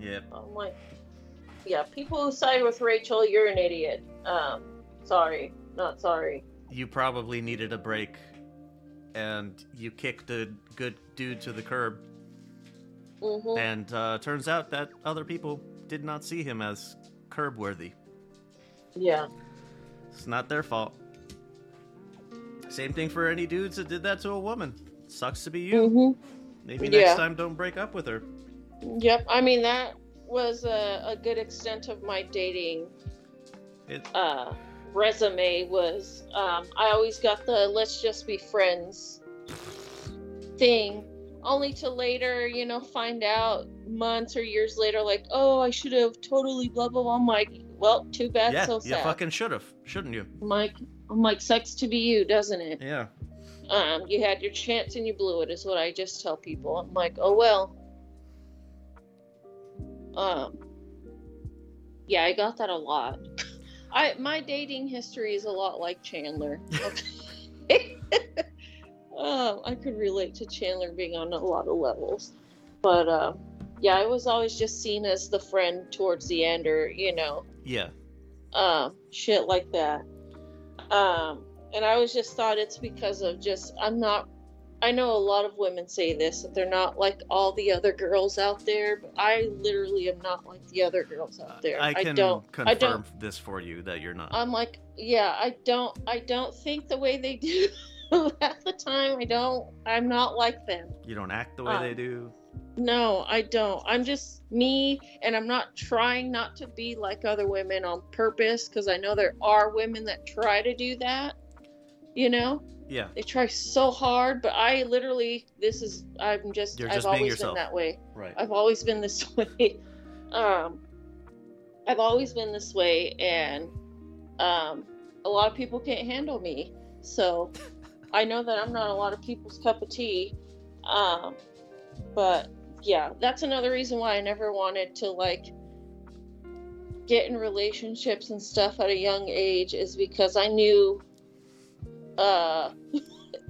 Yeah. I'm like, yeah, people who side with Rachel, you're an idiot. Sorry. Not sorry. You probably needed a break. and you kick the good dude to the curb. Mm-hmm. And turns out that other people did not see him as curb-worthy. Yeah. It's not their fault. Same thing for any dudes that did that to a woman. Sucks to be you. Mm-hmm. Maybe next time don't break up with her. Yep, I mean, that was a good extent of my dating resume was, I always got the let's just be friends thing, only to later, you know, find out months or years later, like, oh, I should have totally blah, blah, blah. I'm like, well, too bad, so sad. Yeah, you fucking should have, shouldn't you? I'm like, sucks to be you, doesn't it? Yeah. You had your chance and you blew it, is what I just tell people. I'm like, oh, well. Yeah, I got that a lot. My dating history is a lot like Chandler. Okay. I could relate to Chandler being on a lot of levels. But, I was always just seen as the friend towards the end, or, you know. Yeah. Shit like that. And I always just thought it's because of just, I know a lot of women say this, that they're not like all the other girls out there, but I literally am not like the other girls out there. I can confirm this for you that you're not. I'm like, I don't think the way they do at the time. I'm not like them. You don't act the way they do. No, I don't. I'm just me, and I'm not trying not to be like other women on purpose, because I know there are women that try to do that, you know? Yeah. They try so hard, but I literally, I've always been that way. Right. I've always been this way. I've always been this way, and a lot of people can't handle me. So I know that I'm not a lot of people's cup of tea. But yeah, that's another reason why I never wanted to like get in relationships and stuff at a young age, is because I knew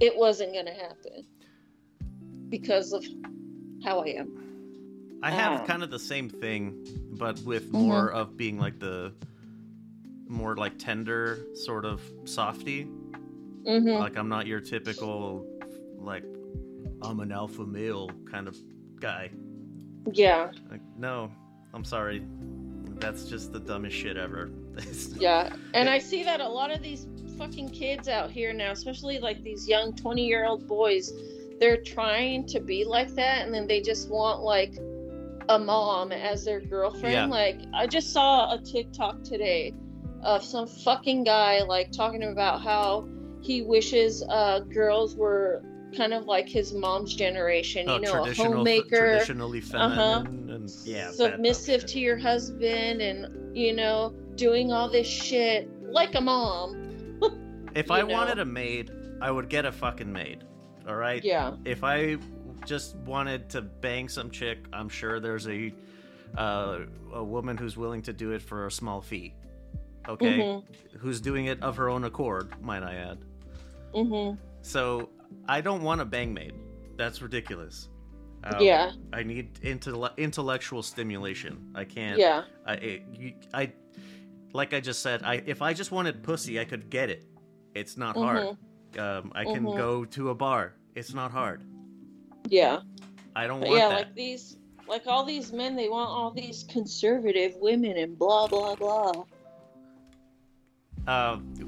it wasn't going to happen because of how I am. I have kind of the same thing, but with more of being like the more like tender sort of softy. Mm-hmm. Like I'm not your typical like I'm an alpha male kind of guy. Yeah. Like, no, I'm sorry. That's just the dumbest shit ever. Yeah. And I see that a lot of these fucking kids out here now, especially like these young 20-year-old boys, they're trying to be like that, and then they just want like a mom as their girlfriend. Yeah. Like I just saw a TikTok today of some fucking guy like talking about how he wishes girls were kind of like his mom's generation, you know, a homemaker, traditionally feminine, and submissive to your husband, and you know, doing all this shit like a mom. If I wanted a maid, I would get a fucking maid. All right. Yeah. If I just wanted to bang some chick, I'm sure there's a woman who's willing to do it for a small fee. Okay. Mm-hmm. Who's doing it of her own accord, might I add. Mm-hmm. So I don't want a bang maid. That's ridiculous. I need intellectual stimulation. I can't. Yeah. I like I just said. If I just wanted pussy, I could get it. It's not hard. I can go to a bar. It's not hard. Yeah. I don't want that. Yeah, like all these men, they want all these conservative women and blah blah blah.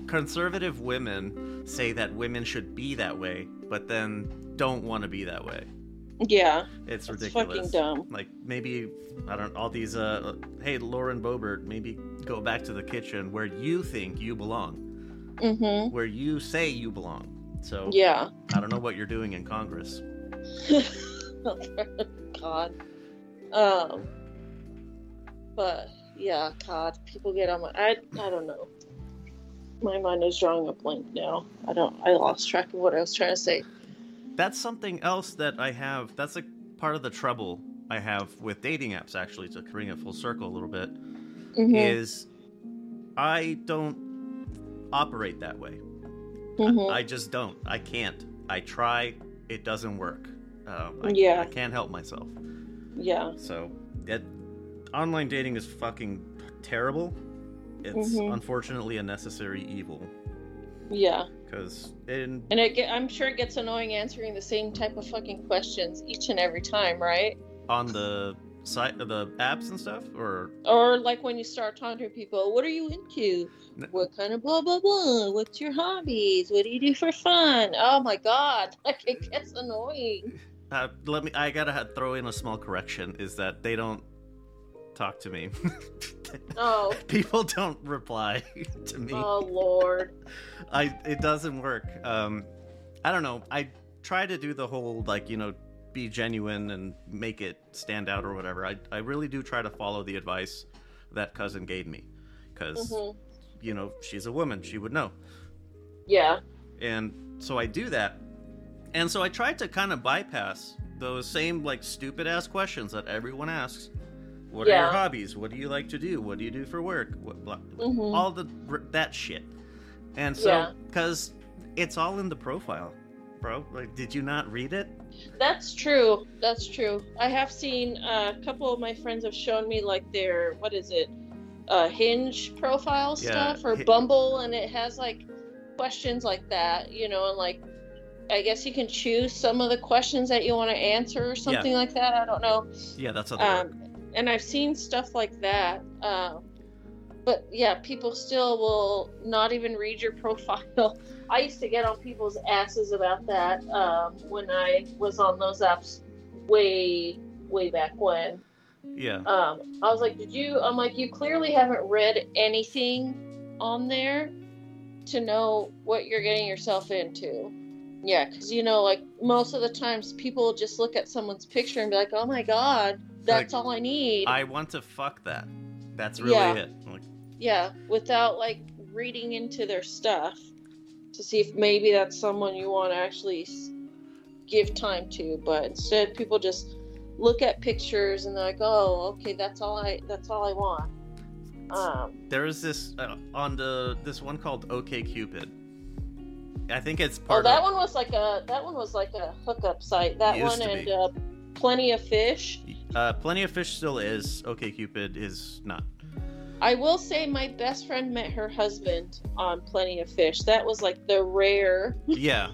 Conservative women say that women should be that way, but then don't want to be that way. Yeah. It's ridiculous. Fucking dumb. Like, maybe, I don't know, all these, hey, Lauren Boebert, maybe go back to the kitchen where you think you belong. Mm-hmm. Where you say you belong. So, yeah. I don't know what you're doing in Congress. God. But, yeah, God, people get on my, I don't know. My mind is drawing a blank now. I lost track of what I was trying to say. That's something else that I have. That's a part of the trouble I have with dating apps, actually, to bring it full circle a little bit, is I don't operate that way. Mm-hmm. I just don't. I can't. I try. It doesn't work. I can't help myself. Yeah. So online dating is fucking terrible. It's unfortunately a necessary evil. Yeah. because I'm sure it gets annoying answering the same type of fucking questions each and every time, right? On the site of the apps and stuff, or like when you start talking to people, what are you into? What kind of blah blah blah? What's your hobbies? What do you do for fun? Oh my god, like it gets annoying. I gotta throw in a small correction: is that they don't talk to me. Oh. People don't reply to me. Oh Lord. It doesn't work. I don't know. I try to do the whole be genuine and make it stand out or whatever. I really do try to follow the advice that cousin gave me because she's a woman, she would know. Yeah. And so I do that. And so I try to kind of bypass those same stupid ass questions that everyone asks. What are your hobbies? What do you like to do? What do you do for work? All that shit. And so because it's all in the profile, bro. Did you not read it? That's true. I have seen a couple of my friends have shown me their Hinge profile stuff or Bumble, and it has questions like that, and I guess you can choose some of the questions that you want to answer or something like that. I don't know. Yeah, that's other work. And I've seen stuff like that, but yeah, people still will not even read your profile. I used to get on people's asses about that when I was on those apps way, way back when. Yeah. I was like, you clearly haven't read anything on there to know what you're getting yourself into. Yeah, because most of the times people just look at someone's picture and be like, oh my god, that's all I need. I want to fuck that. That's really it. Yeah, without reading into their stuff to see if maybe that's someone you want to actually give time to. But instead, people just look at pictures and they're like, "Oh, okay, that's all I want." There is this on this one called OkCupid. I think it's part. Oh, that one was like a hookup site. That one and Plenty of Fish. Plenty of Fish still is. OkCupid is not. I will say my best friend met her husband on Plenty of Fish. That was the rare. Yeah,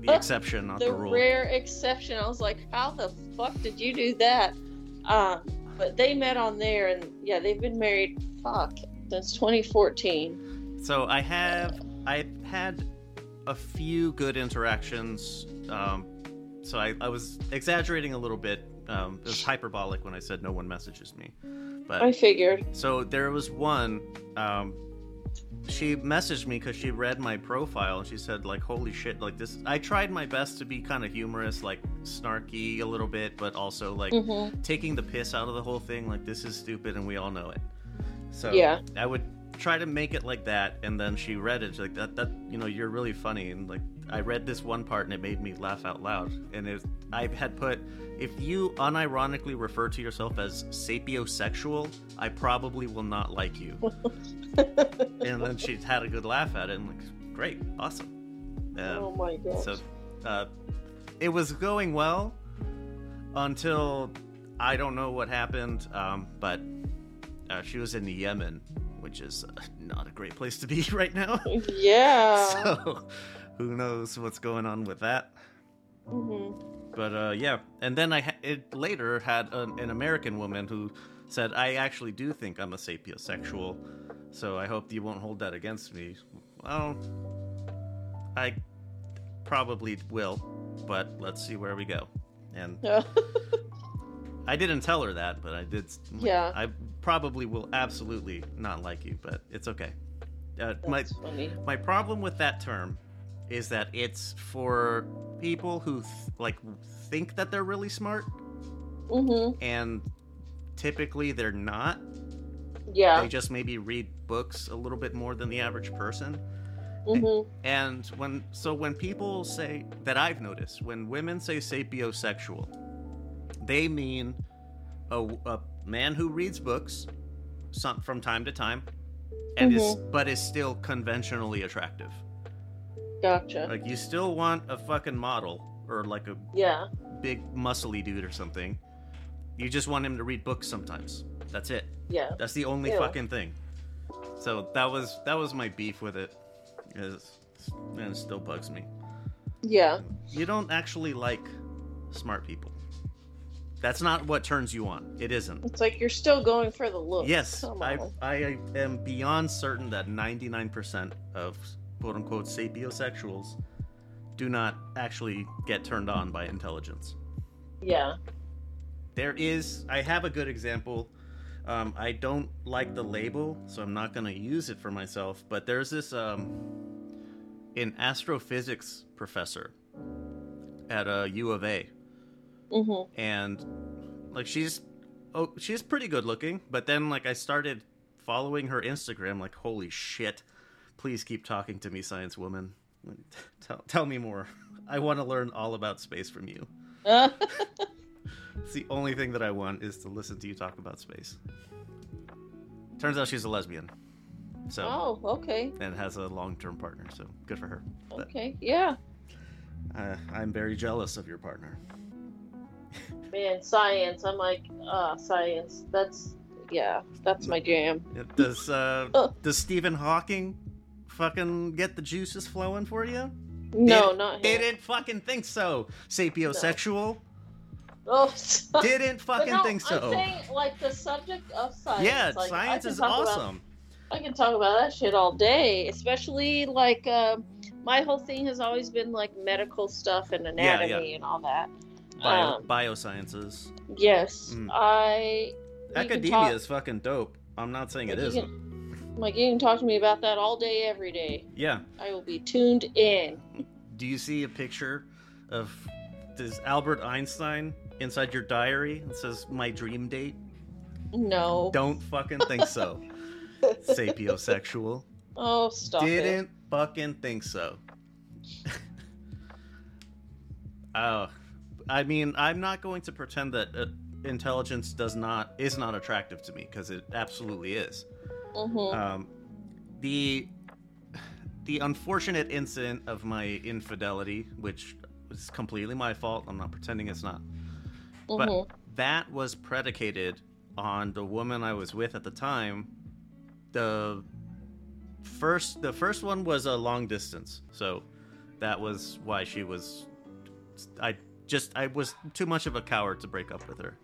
the exception, not the rule. The rare exception. I was like, how the fuck did you do that? But they met on there, and yeah, they've been married since 2014. So I've had a few good interactions. So I was exaggerating a little bit. It was hyperbolic when I said no one messages me. But I figured. So there was one, she messaged me because she read my profile and she said, holy shit, this. I tried my best to be kind of humorous, snarky a little bit, but also taking the piss out of the whole thing. This is stupid and we all know it. So yeah. I would try to make it like that. And then she read it. She's like, that, you're really funny. And I read this one part and it made me laugh out loud. And I had put, if you unironically refer to yourself as sapiosexual, I probably will not like you. And then she had a good laugh at it and great, awesome. Oh my gosh. So it was going well until I don't know what happened, but she was in Yemen, which is not a great place to be right now. Yeah. So... who knows what's going on with that? Mm-hmm. But yeah, and then it later had an American woman who said, "I actually do think I'm a sapiosexual, so I hope you won't hold that against me." Well, I probably will, but let's see where we go. And I didn't tell her that, but I did. Yeah, I probably will absolutely not like you, but it's okay. That's funny. My problem with that term is that it's for people who think that they're really smart, and typically they're not. Yeah, they just maybe read books a little bit more than the average person. And when people say that, I've noticed when women say sapiosexual, they mean a man who reads books from time to time, and is still conventionally attractive. Gotcha. You still want a fucking model or a big muscly dude or something. You just want him to read books sometimes. That's it. Yeah. That's the only fucking thing. So that was my beef with it. Is and it still bugs me. Yeah. You don't actually like smart people. That's not what turns you on. It isn't. It's like you're still going for the look. Yes. I am beyond certain that 99% of quote-unquote sapiosexuals do not actually get turned on by intelligence. Yeah. I have a good example. I don't like the label, so I'm not going to use it for myself, but there's this an astrophysics professor at U of A. Mm-hmm. And like she's pretty good looking, but then like I started following her Instagram, like, holy shit, please keep talking to me, science woman. Tell me more. I want to learn all about space from you. It's the only thing that I want is to listen to you talk about space. Turns out she's a lesbian. So, oh, okay. And has a long-term partner, so good for her. But, okay, yeah. I'm very jealous of your partner. Man, science. I'm like, science. That's my jam. Does Stephen Hawking fucking get the juices flowing for you? No, not him. Didn't fucking think so. Sapiosexual? No. Oh, didn't fucking think so. I'm saying, like, the subject of science. Yeah, like, science is awesome. I can talk about that shit all day, especially, like, my whole thing has always been, like, medical stuff and anatomy and all that. Biosciences. Yes. Mm. Academia is fucking dope. I'm not saying it isn't. You can talk to me about that all day, every day. Yeah. I will be tuned in. Do you see a picture of Albert Einstein inside your diary? It says, my dream date? No. Don't fucking think so. Sapiosexual. Oh, stop. Didn't fucking think so. I mean, I'm not going to pretend that intelligence is not attractive to me, because it absolutely is. Mm-hmm. The unfortunate incident of my infidelity, which was completely my fault. I'm not pretending it's not. Mm-hmm. But that was predicated on the woman I was with at the time. The first one was a long distance, so that was why she was. I was too much of a coward to break up with her.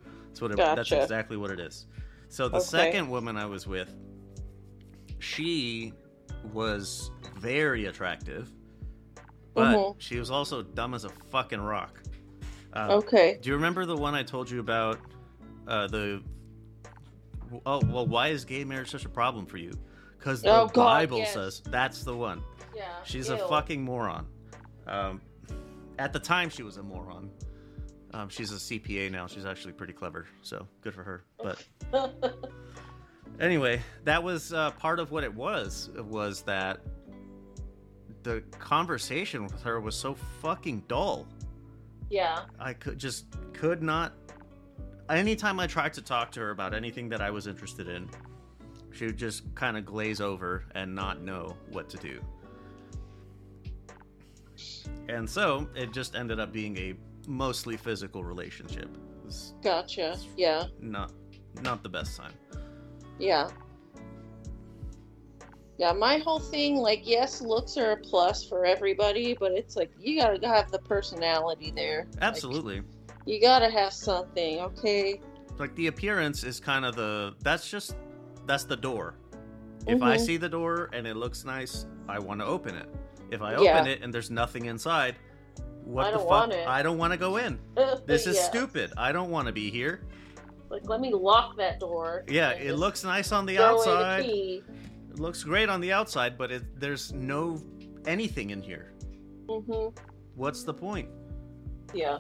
That's exactly what it is. So the second woman I was with, she was very attractive, but she was also dumb as a fucking rock. Do you remember the one I told you about? Why is gay marriage such a problem for you? Because the Bible says that's the one. Yeah. She's a fucking moron. At the time, she was a moron. She's a CPA now. She's actually pretty clever, so good for her. But anyway, that was part of what it was. Was that the conversation with her was so fucking dull. Yeah. I could not. Anytime I tried to talk to her about anything that I was interested in, she would just kind of glaze over and not know what to do. And so it just ended up being a mostly physical relationship. Gotcha. Yeah. Not the best time. Yeah. Yeah, my whole thing, like, yes, looks are a plus for everybody, but it's like you gotta have the personality there. Absolutely. Like, you gotta have something, okay? Like, the appearance is kind of that's the door. If I see the door and it looks nice, I want to open it. If I open it and there's nothing inside, what the fuck? I don't want to go in. This is stupid. I don't want to be here. Like, let me lock that door. Yeah, it looks nice on the outside. It looks great on the outside, but there's no anything in here. Mm-hmm. What's the point? Yeah.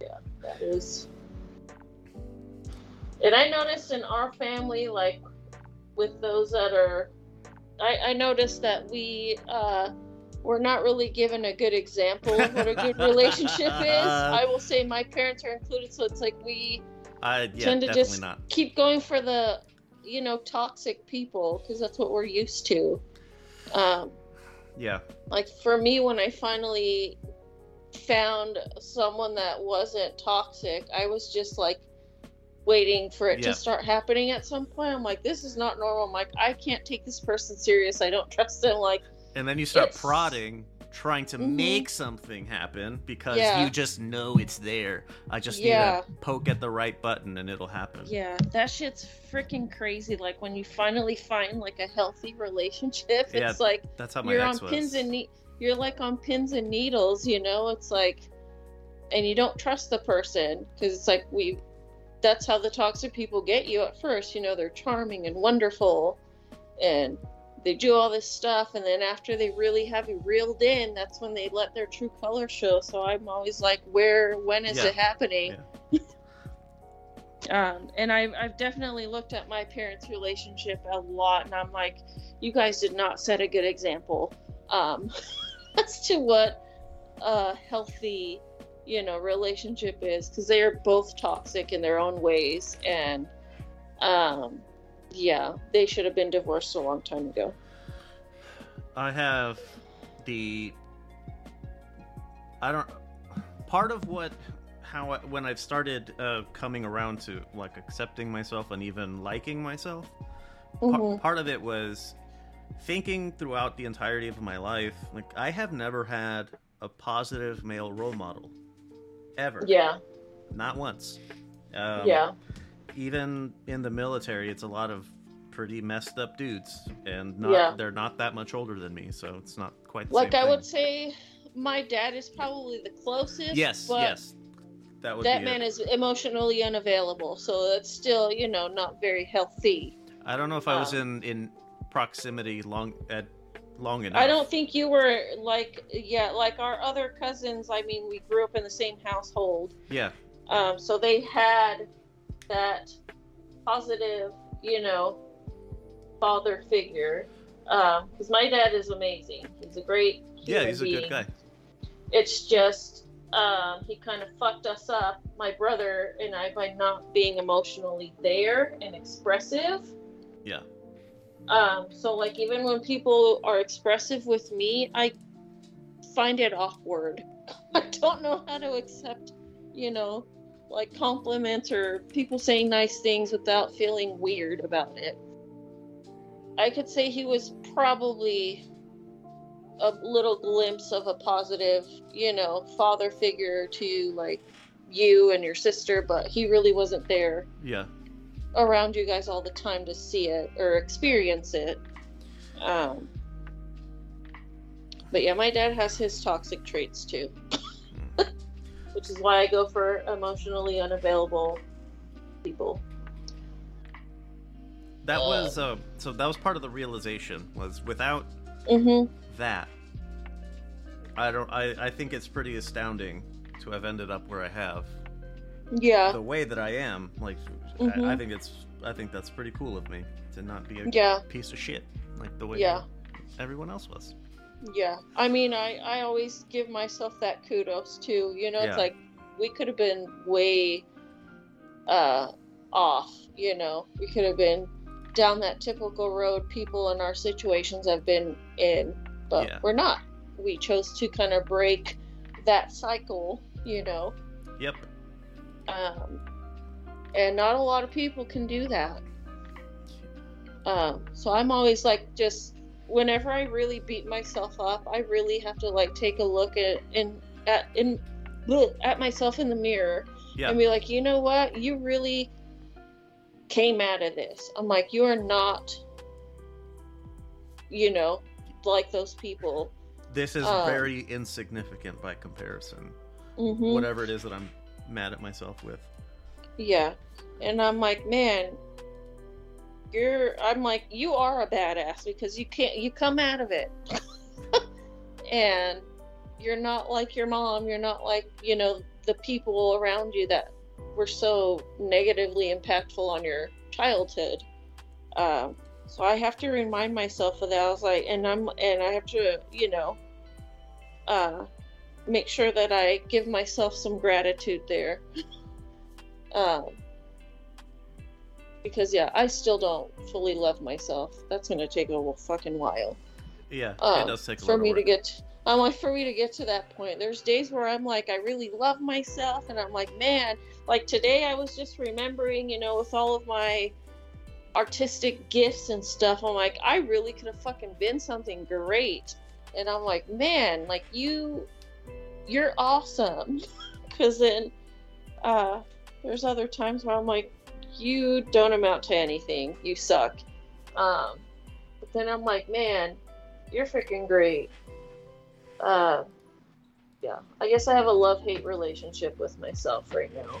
Yeah, that is. And I noticed in our family, like, with those that are, I noticed that we were not really given a good example of what a good relationship is. I will say my parents are included, so it's like we tend to just keep going for the, toxic people, because that's what we're used to. Yeah. Like, for me, when I finally found someone that wasn't toxic, I was just like waiting for it to start happening at some point. I'm like, this is not normal. I'm like, I can't take this person serious. I don't trust them. Like, And then you start prodding, trying to make something happen because you just know it's there. I just need to poke at the right button and it'll happen. Yeah, that shit's freaking crazy. Like when you finally find like a healthy relationship, it's like that's how my ex was. You're like on pins and needles, you know? It's like, and you don't trust the person because it's like that's how the toxic people get you at first. You know, they're charming and wonderful and they do all this stuff, and then after they really have you reeled in, that's when they let their true color show. So I'm always like, when is it happening? Yeah. And I've definitely looked at my parents' relationship a lot, and I'm like, you guys did not set a good example as to what a healthy, you know, relationship is, because they are both toxic in their own ways, and yeah, they should have been divorced a long time ago. I have when I've started coming around to like accepting myself and even liking myself, part of it was thinking throughout the entirety of my life, like I have never had a positive male role model ever. Yeah. Not once. Yeah. Even in the military, it's a lot of pretty messed up dudes, and they're not that much older than me, so it's not quite the same thing. I would say my dad is probably the closest. Yes. That man is emotionally unavailable, so that's still, you know, not very healthy. I don't know if I was in proximity long enough. I don't think you were like our other cousins. I mean, we grew up in the same household. Yeah. So they had that positive, you know, father figure, because my dad is amazing. He's a great human being. A good guy. It's just he kind of fucked us up, my brother and I, by not being emotionally there and expressive. Yeah. So like even when people are expressive with me, I find it awkward. I don't know how to accept, you know, like compliments or people saying nice things without feeling weird about it. I could say he was probably a little glimpse of a positive, you know, father figure to like you and your sister, but he really wasn't there around you guys all the time to see it or experience it. But yeah, my dad has his toxic traits too. Which is why I go for emotionally unavailable people. That was that was part of the realization, was without that, I think it's pretty astounding to have ended up where I have. Yeah. The way that I am, like I think that's pretty cool of me to not be a piece of shit like the way everyone else was. Yeah, I mean, I always give myself that kudos too. You know, it's like we could have been way off, you know. We could have been down that typical road people in our situations have been in, but we're not. We chose to kind of break that cycle, you know. Yep. And not a lot of people can do that. So I'm always like just... whenever I really beat myself up, I really have to like take a look at myself in the mirror and be like, you know what? You really came out of this. I'm like, you are not, you know, like those people. This is very insignificant by comparison. Whatever it is that I'm mad at myself with. Yeah. And I'm like, man, you are a badass because you come out of it. And you're not like your mom. You're not like, you know, the people around you that were so negatively impactful on your childhood. So I have to remind myself of that. I was like, and I have to, you know, make sure that I give myself some gratitude there. Because, yeah, I still don't fully love myself. That's going to take a fucking while. Yeah, it does take a lot of work. For me to get to that point, there's days where I'm like, I really love myself. And I'm like, man, like today I was just remembering, you know, with all of my artistic gifts and stuff, I'm like, I really could have fucking been something great. And I'm like, man, like you're awesome. Because then there's other times where I'm like, you don't amount to anything. You suck. But then I'm like, man, you're freaking great. Yeah, I guess I have a love-hate relationship with myself right now.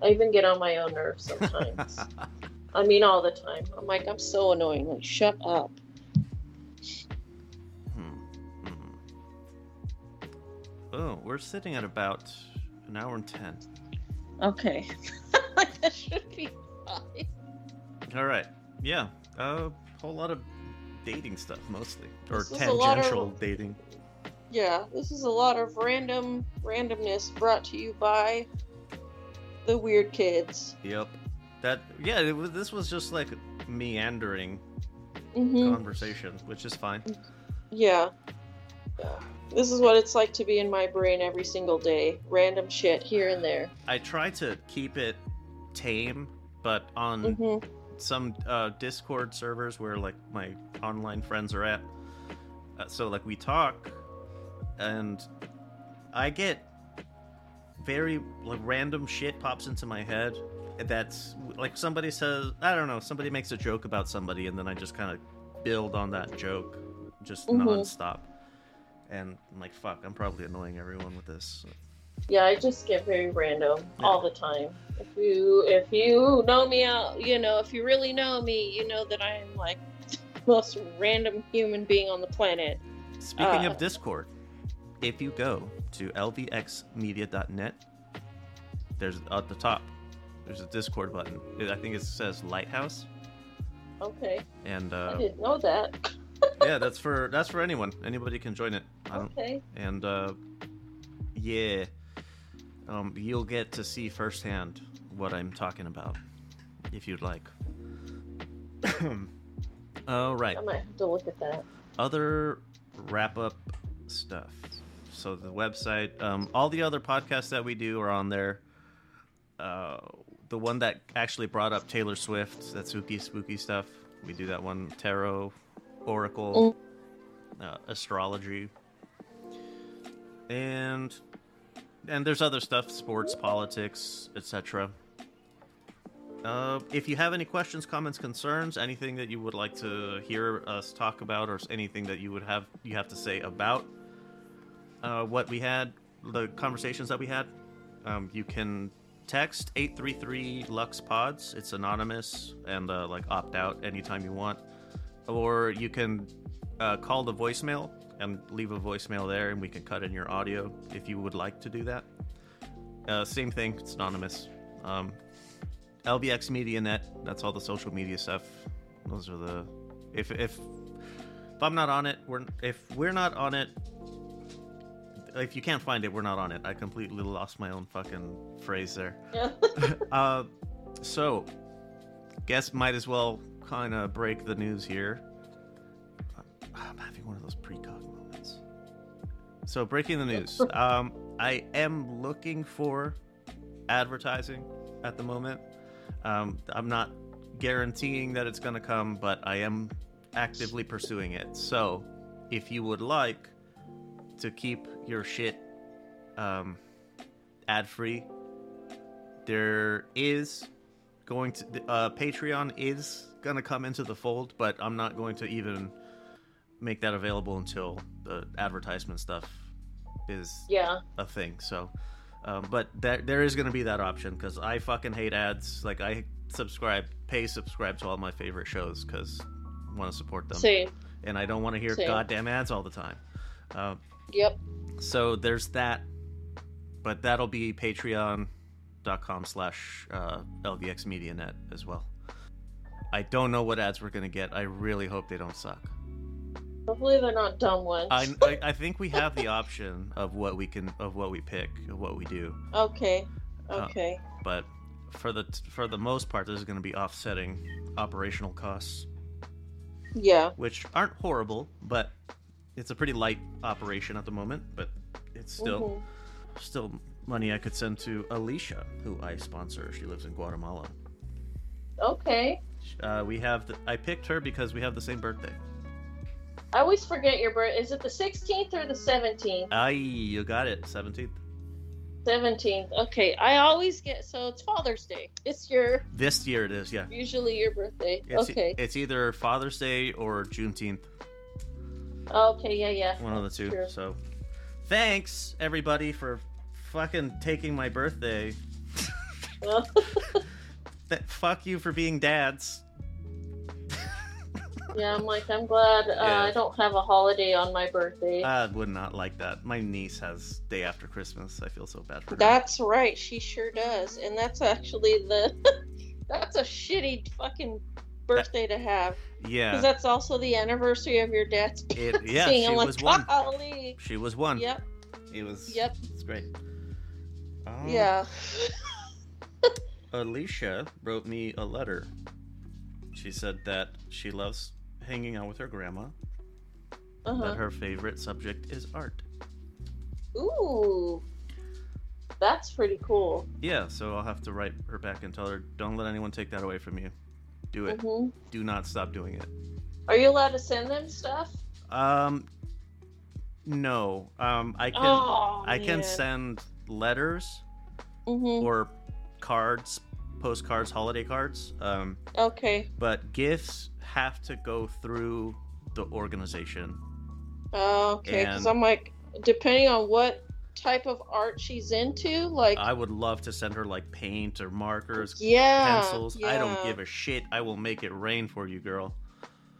I even get on my own nerves sometimes. I mean, all the time. I'm like, I'm so annoying. Like, shut up. Oh, we're sitting at about an hour and 10. Okay. That should be fine. All right. Yeah. A whole lot of dating stuff, mostly. Or tangential dating. Yeah, this is a lot of randomness brought to you by the Weird Kids. Yep. This was just like meandering conversation, which is fine. Yeah. Yeah. This is what it's like to be in my brain every single day. Random shit here and there. I try to keep it tame, but on some Discord servers where like my online friends are at, so like we talk, and I get very like random shit pops into my head. That's like somebody says, I don't know, somebody makes a joke about somebody, and then I just kind of build on that joke, just nonstop. And I'm like, fuck, I'm probably annoying everyone with this. Yeah, I just get very random all the time. If you know me out, you know, if you really know me, you know that I am like the most random human being on the planet. Speaking of Discord, if you go to lvxmedia.net, there's at the top, there's a Discord button. I think it says Lighthouse. Okay. And I didn't know that. Yeah, that's for anyone. Anybody can join it. Okay. And you'll get to see firsthand what I'm talking about, if you'd like. All right. I might have to look at that. Other wrap-up stuff. So the website, all the other podcasts that we do are on there. The one that actually brought up Taylor Swift, that spooky stuff. We do that one, tarot, oracle, astrology, and there's other stuff, sports, politics, etc. If you have any questions, comments, concerns, anything that you would like to hear us talk about, or anything that you have to say about what we had, the conversations that we had, you can text 833-LUX-PODS. It's anonymous and opt out anytime you want. Or you can call the voicemail and leave a voicemail there, and we can cut in your audio if you would like to do that. Same thing, it's anonymous. LVX Media Net, that's all the social media stuff. Those are the... If I'm not on it, if you can't find it, we're not on it. I completely lost my own fucking phrase there. Yeah. So, guess might as well kind of break the news here. I'm having one of those precog moments. So breaking the news. I am looking for advertising at the moment. I'm not guaranteeing that it's going to come, but I am actively pursuing it. So if you would like to keep your shit ad-free, there is going to Patreon is gonna come into the fold, but I'm not going to even make that available until the advertisement stuff is a thing. So, but there is gonna be that option, because I fucking hate ads. Like, I subscribe to all my favorite shows because I want to support them. Same. And I don't want to hear goddamn ads all the time. Yep. So there's that, but that'll be Patreon.com/LVX Media Net as well. I don't know what ads we're gonna get. I really hope they don't suck. Hopefully they're not dumb ones. I think we have the option of what we do. Okay. But for the most part, this is gonna be offsetting operational costs. Yeah. Which aren't horrible, but it's a pretty light operation at the moment. But it's still money I could send to Alicia, who I sponsor. She lives in Guatemala. Okay. I picked her because we have the same birthday. I always forget your birth. Is it the 16th or the 17th? Aye, you got it. 17th. 17th. Okay. I always get, so it's Father's Day. It's your... This year it is, yeah. Usually your birthday. It's okay. It's either Father's Day or Juneteenth. Okay, yeah. One of the two. True. So thanks, everybody, for fucking taking my birthday. Well. Fuck you for being dads. Yeah, I'm like, I'm glad I don't have a holiday on my birthday. I would not like that. My niece has day after Christmas. I feel so bad for her. That's right. She sure does. And that's actually that's a shitty fucking birthday to have. Yeah. Because that's also the anniversary of your dad's birthday. Yeah, she was one. She was one. Yep. It was. Yep. It's great. Yeah. Alicia wrote me a letter. She said that she loves hanging out with her grandma, that her favorite subject is art. Ooh, that's pretty cool. Yeah, so I'll have to write her back and tell her, don't let anyone take that away from you. Do it. Mm-hmm. Do not stop doing it. Are you allowed to send them stuff? No. I can send letters or cards, postcards, holiday cards. Okay. But gifts have to go through the organization. Okay, because I'm like, depending on what type of art she's into, like... I would love to send her, like, paint or markers, pencils. Yeah. I don't give a shit. I will make it rain for you, girl.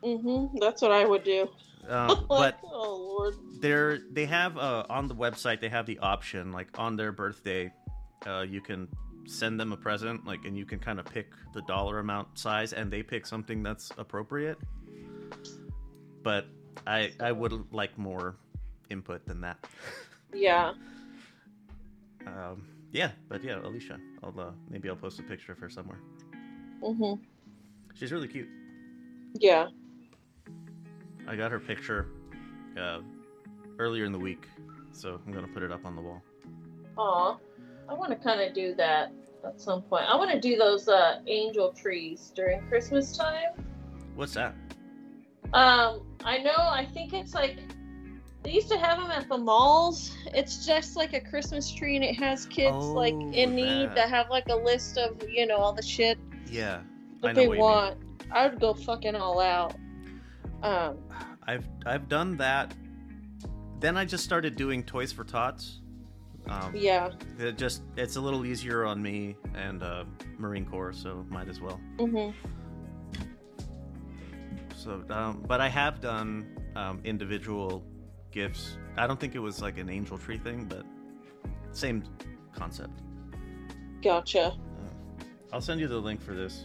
Mm-hmm. That's what I would do. But oh, Lord. They have, on the website, they have the option, like, on their birthday, you can... send them a present, like, and you can kind of pick the dollar amount, size, and they pick something that's appropriate. But I would like more input than that. Yeah. Alicia, maybe I'll post a picture of her somewhere. Mm-hmm. She's really cute. Yeah. I got her picture earlier in the week, so I'm gonna put it up on the wall. Aw. I want to kind of do that at some point. I want to do those angel trees during Christmas time. What's that? I know. I think it's like they used to have them at the malls. It's just like a Christmas tree, and it has kids need that have like a list of all the shit. Yeah, that I know what you want. Mean. I would go fucking all out. I've done that. Then I just started doing Toys for Tots. It's a little easier on me and Marine Corps, so might as well. So but I have done individual gifts. I don't think it was like an angel tree thing, but same concept. Gotcha. I'll send you the link for this.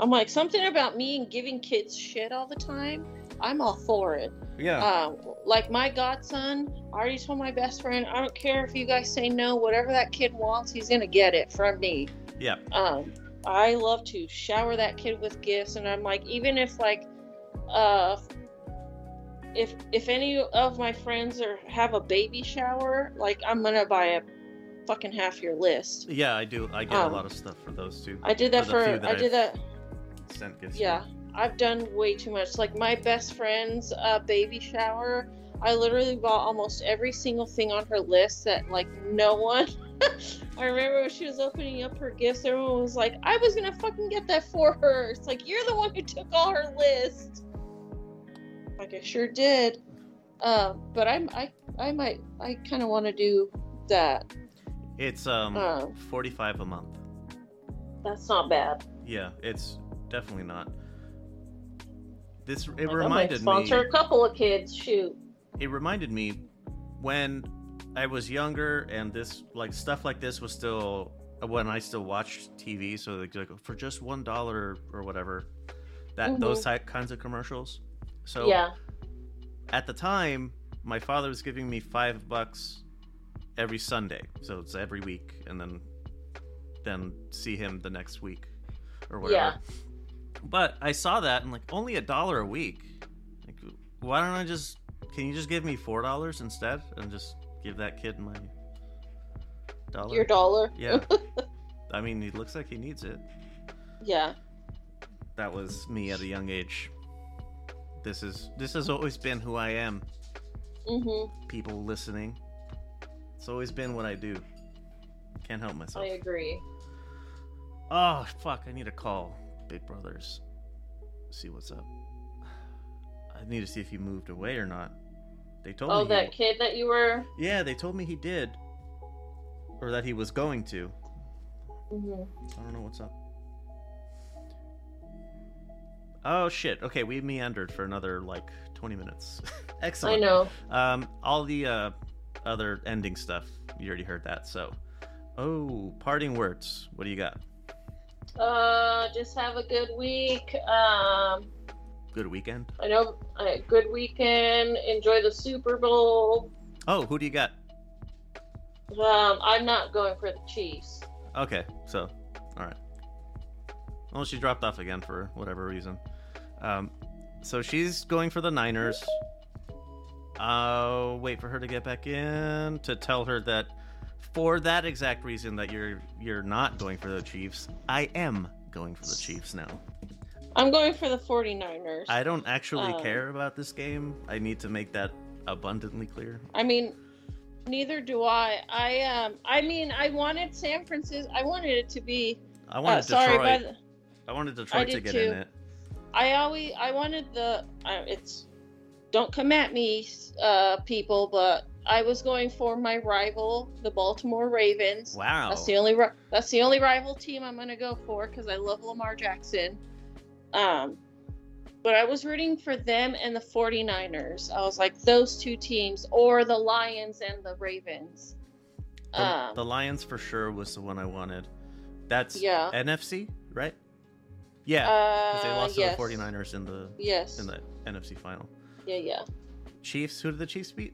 I'm like, something about me and giving kids shit all the time, I'm all for it. Yeah. Like my godson, I already told my best friend, I don't care if you guys say no, whatever that kid wants, he's going to get it from me. Yeah. I love to shower that kid with gifts. And I'm like, even if if any of my friends have a baby shower, like I'm going to buy a fucking half your list. Yeah, I do. I get a lot of stuff for those too. I did that sent gifts. Yeah. For. I've done way too much. Like my best friend's baby shower, I literally bought almost every single thing on her list that like no one. I remember when she was opening up her gifts, everyone was like, I was gonna fucking get that for her. It's like, you're the one who took all her list. Like I sure did. But I kind of want to do that. It's $45 a month. That's not bad. Yeah, it's definitely not. It reminded me. Sponsor a couple of kids. Shoot. It reminded me when I was younger, and this stuff like this was still when I still watched TV. So for just $1 or whatever, that those kinds of commercials. So at the time, my father was giving me $5 every Sunday, so it's every week, and then see him the next week or whatever. Yeah. But I saw that and only $1 a week. Like, why don't I just? Can you just give me $4 instead and just give that kid my dollar? Your dollar? Yeah. I mean, he looks like he needs it. Yeah. That was me at a young age. this has always been who I am. Mm-hmm. People listening. It's always been what I do. Can't help myself. I agree. Oh, fuck. I need to call Big Brothers. See what's up. I need to see if he moved away or not. They told me. Oh, that kid that you were? Yeah, they told me he did. Or that he was going to. Mm-hmm. I don't know what's up. Oh, shit. Okay, we meandered for another, 20 minutes. Excellent. I know. All the other ending stuff, you already heard that, so... Oh, parting words. What do you got? Just have a good week. Good weekend? I know. Good weekend. Enjoy the Super Bowl. Oh, who do you got? I'm not going for the Chiefs. Okay, so, all right. Well, she dropped off again for whatever reason. So she's going for the Niners. I'll wait for her to get back in to tell her that for that exact reason that you're not going for the Chiefs, I am going for the Chiefs now. I'm going for the 49ers. I don't actually care about this game. I need to make that abundantly clear. I mean, neither do I. I wanted San Francisco. I wanted it to be... I wanted Detroit. I wanted Detroit to get in it. I wanted the... it's... Don't come at me, people, but... I was going for my rival, the Baltimore Ravens. Wow, that's the only rival team I'm gonna go for because I love Lamar Jackson. But I was rooting for them and the 49ers. I was like those two teams, or the Lions and the Ravens. The Lions for sure was the one I wanted. That's NFC, right? Yeah, because they lost to the 49ers in the NFC final. Yeah. Chiefs. Who did the Chiefs beat?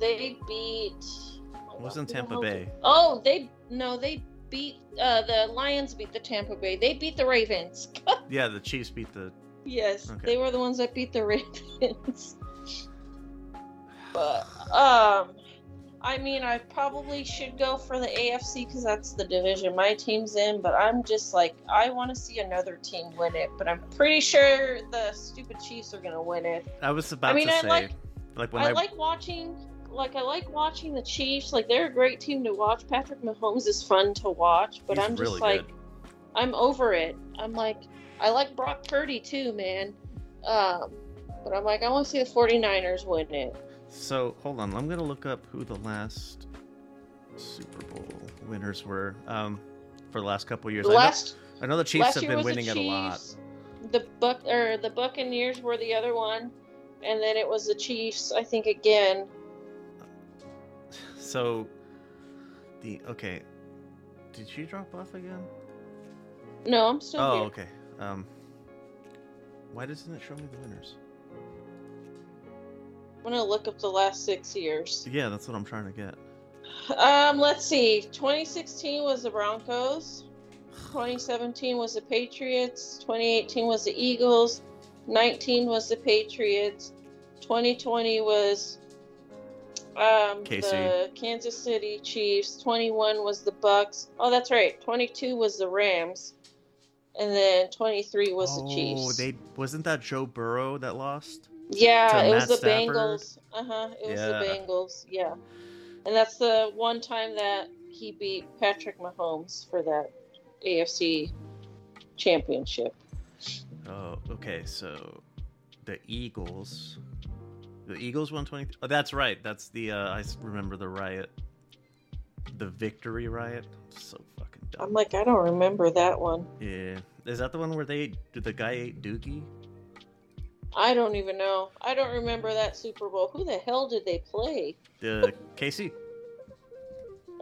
They beat... It wasn't Tampa Bay. Oh, they beat... the Lions beat the Tampa Bay. They beat the Ravens. Yeah, the Chiefs beat the... Yes, okay. They were the ones that beat the Ravens. But, I probably should go for the AFC because that's the division my team's in, but I'm just I want to see another team win it, but I'm pretty sure the stupid Chiefs are going to win it. I was about to say... I like watching the Chiefs. They're a great team to watch. Patrick Mahomes is fun to watch, but I'm just really good. I'm over it. I like Brock Purdy too, man. But I want to see the 49ers win it. So hold on, I'm gonna look up who the last Super Bowl winners were for the last couple of years. I know the Chiefs have been winning it a lot. The Buccaneers were the other one. And then it was the Chiefs, I think, again. So, okay. Did she drop off again? No, I'm still here. Oh, okay. Why doesn't it show me the winners? I'm going to look up the last 6 years. Yeah, that's what I'm trying to get. Let's see. 2016 was the Broncos. 2017 was the Patriots. 2018 was the Eagles. 2019 was the Patriots. 2020 was the Kansas City Chiefs. 21 was the Bucks. Oh, that's right. 22 was the Rams, and then 23 was the Chiefs. Oh, wasn't that Joe Burrow that lost? Yeah, it was the Bengals. It was the Bengals. Yeah, and that's the one time that he beat Patrick Mahomes for that AFC championship. Oh, okay, so the Eagles won 23. Oh, that's right. That's the, I remember the riot. The victory riot. So fucking dumb. I'm like, I don't remember that one. Yeah. Is that the one where the guy ate Dookie? I don't even know. I don't remember that Super Bowl. Who the hell did they play? The KC.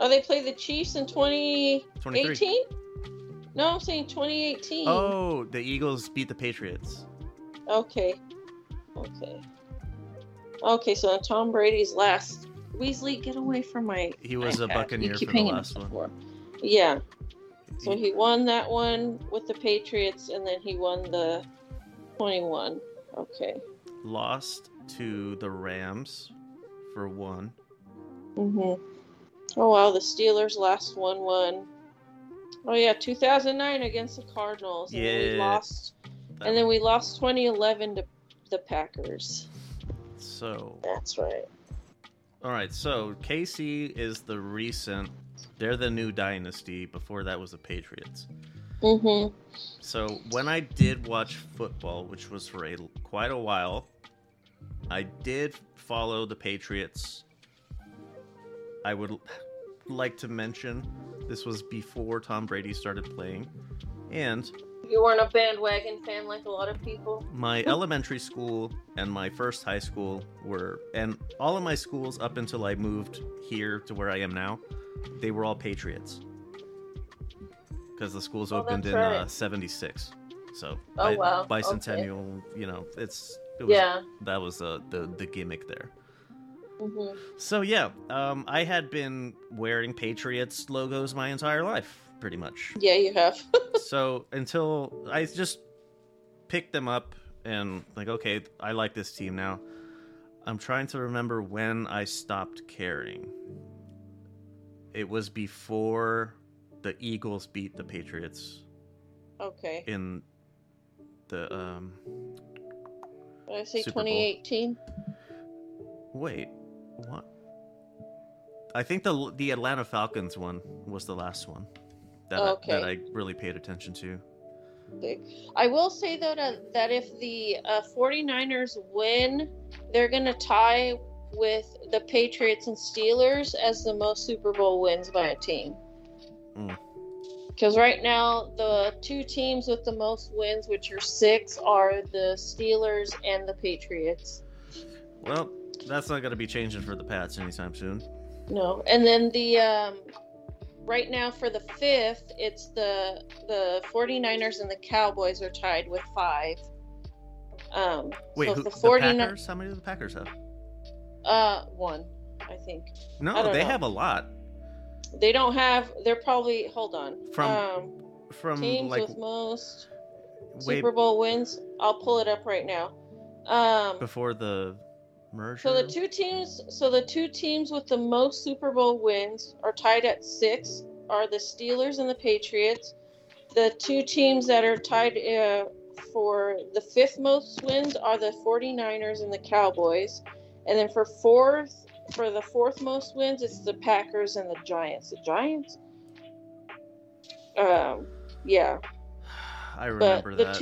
Oh, they played the Chiefs in 2018? No, I'm saying 2018. Oh, the Eagles beat the Patriots. Okay, so Tom Brady's last... Weasley, get away from my... He was a Buccaneer for the last one. Yeah. So he won that one with the Patriots, and then he won the 21. Okay. Lost to the Rams for one. Mm-hmm. Oh, wow, the Steelers last 1-1. Oh yeah, 2009 against the Cardinals. And we lost And then we lost 2011 to the Packers. So that's right. All right, so KC is the recent. They're the new dynasty. Before that was the Patriots. Mm-hmm. So when I did watch football, which was for quite a while, I did follow the Patriots. I would like to mention this was before Tom Brady started playing, and you weren't a bandwagon fan like a lot of people. My elementary school and my first high school were, and all of my schools up until I moved here to where I am now, they were all Patriots. Because the schools opened in 76, so bicentennial. Okay. You know, that was the gimmick there. Mm-hmm. So yeah, I had been wearing Patriots logos my entire life, pretty much. Yeah, you have. So until I just picked them up and like, okay, I like this team now. I'm trying to remember when I stopped caring. It was before the Eagles beat the Patriots. Okay. In the Did I say Super 2018? Bowl. Wait, what? I think the Atlanta Falcons one was the last one that I really paid attention to. I will say though that if the 49ers win, they're gonna tie with the Patriots and Steelers as the most Super Bowl wins by a team. Because right now the two teams with the most wins, which are 6, are the Steelers and the Patriots. Well, that's not going to be changing for the Pats anytime soon. No. And then the right now for the 5th, it's the 49ers and the Cowboys are tied with 5. Wait, so the Packers? How many do the Packers have? 1, I think. No, they have a lot. They don't have. They're probably. Hold on. From teams like, with most Super Bowl wins. I'll pull it up right now. Before the merger. So the two teams with the most Super Bowl wins are tied at 6. Are the Steelers and the Patriots. The two teams that are tied for the 5th most wins are the 49ers and the Cowboys, and then for the 4th most wins, it's the Packers and the Giants. The Giants? Yeah. I remember that.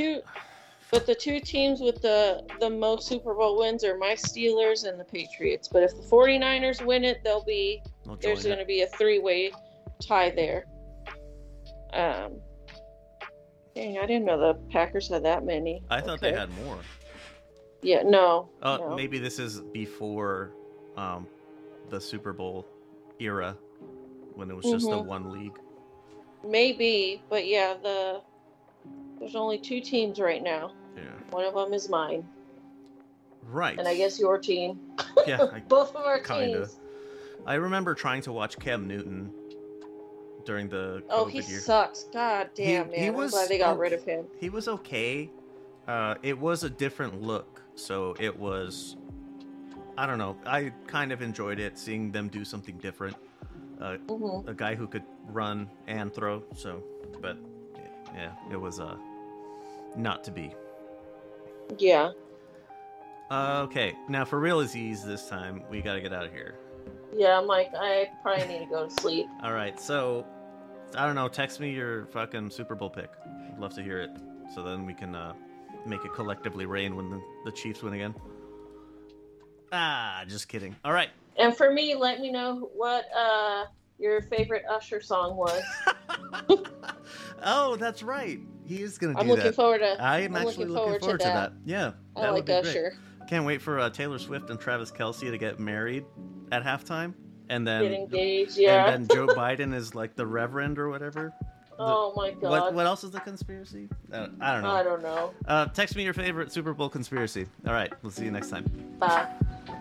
But the two teams with the most Super Bowl wins are my Steelers and the Patriots. But if the 49ers win it, there's going to be a 3-way tie there. Dang, I didn't know the Packers had that many. I thought they had more. Yeah, no. Maybe this is before... the Super Bowl era when it was just the one league. Maybe, but yeah, there's only 2 teams right now. Yeah. One of them is mine. Right. And I guess your team. Yeah. Both of our teams. I remember trying to watch Cam Newton during the COVID year. He sucks. God damn, man. I'm glad they got rid of him. He was okay. It was a different look, so it was... I don't know. I kind of enjoyed it, seeing them do something different. A guy who could run and throw. So, but yeah, it was not to be. Yeah. Okay. Now for realsies this time, we got to get out of here. Yeah, I'm like, I probably need to go to sleep. All right. So, I don't know. Text me your fucking Super Bowl pick. I'd love to hear it. So then we can make it collectively rain when the Chiefs win again. Ah, just kidding. All right. And for me, let me know what your favorite Usher song was. Oh, that's right. He is going to do that. I'm actually looking forward to that. Yeah. I like Usher. Great. Can't wait for Taylor Swift and Travis Kelce to get married at halftime. And then get engaged, yeah. And then Joe Biden is like the reverend or whatever. Oh, my God. What else is the conspiracy? I don't know. Text me your favorite Super Bowl conspiracy. All right. We'll see you next time. Bye.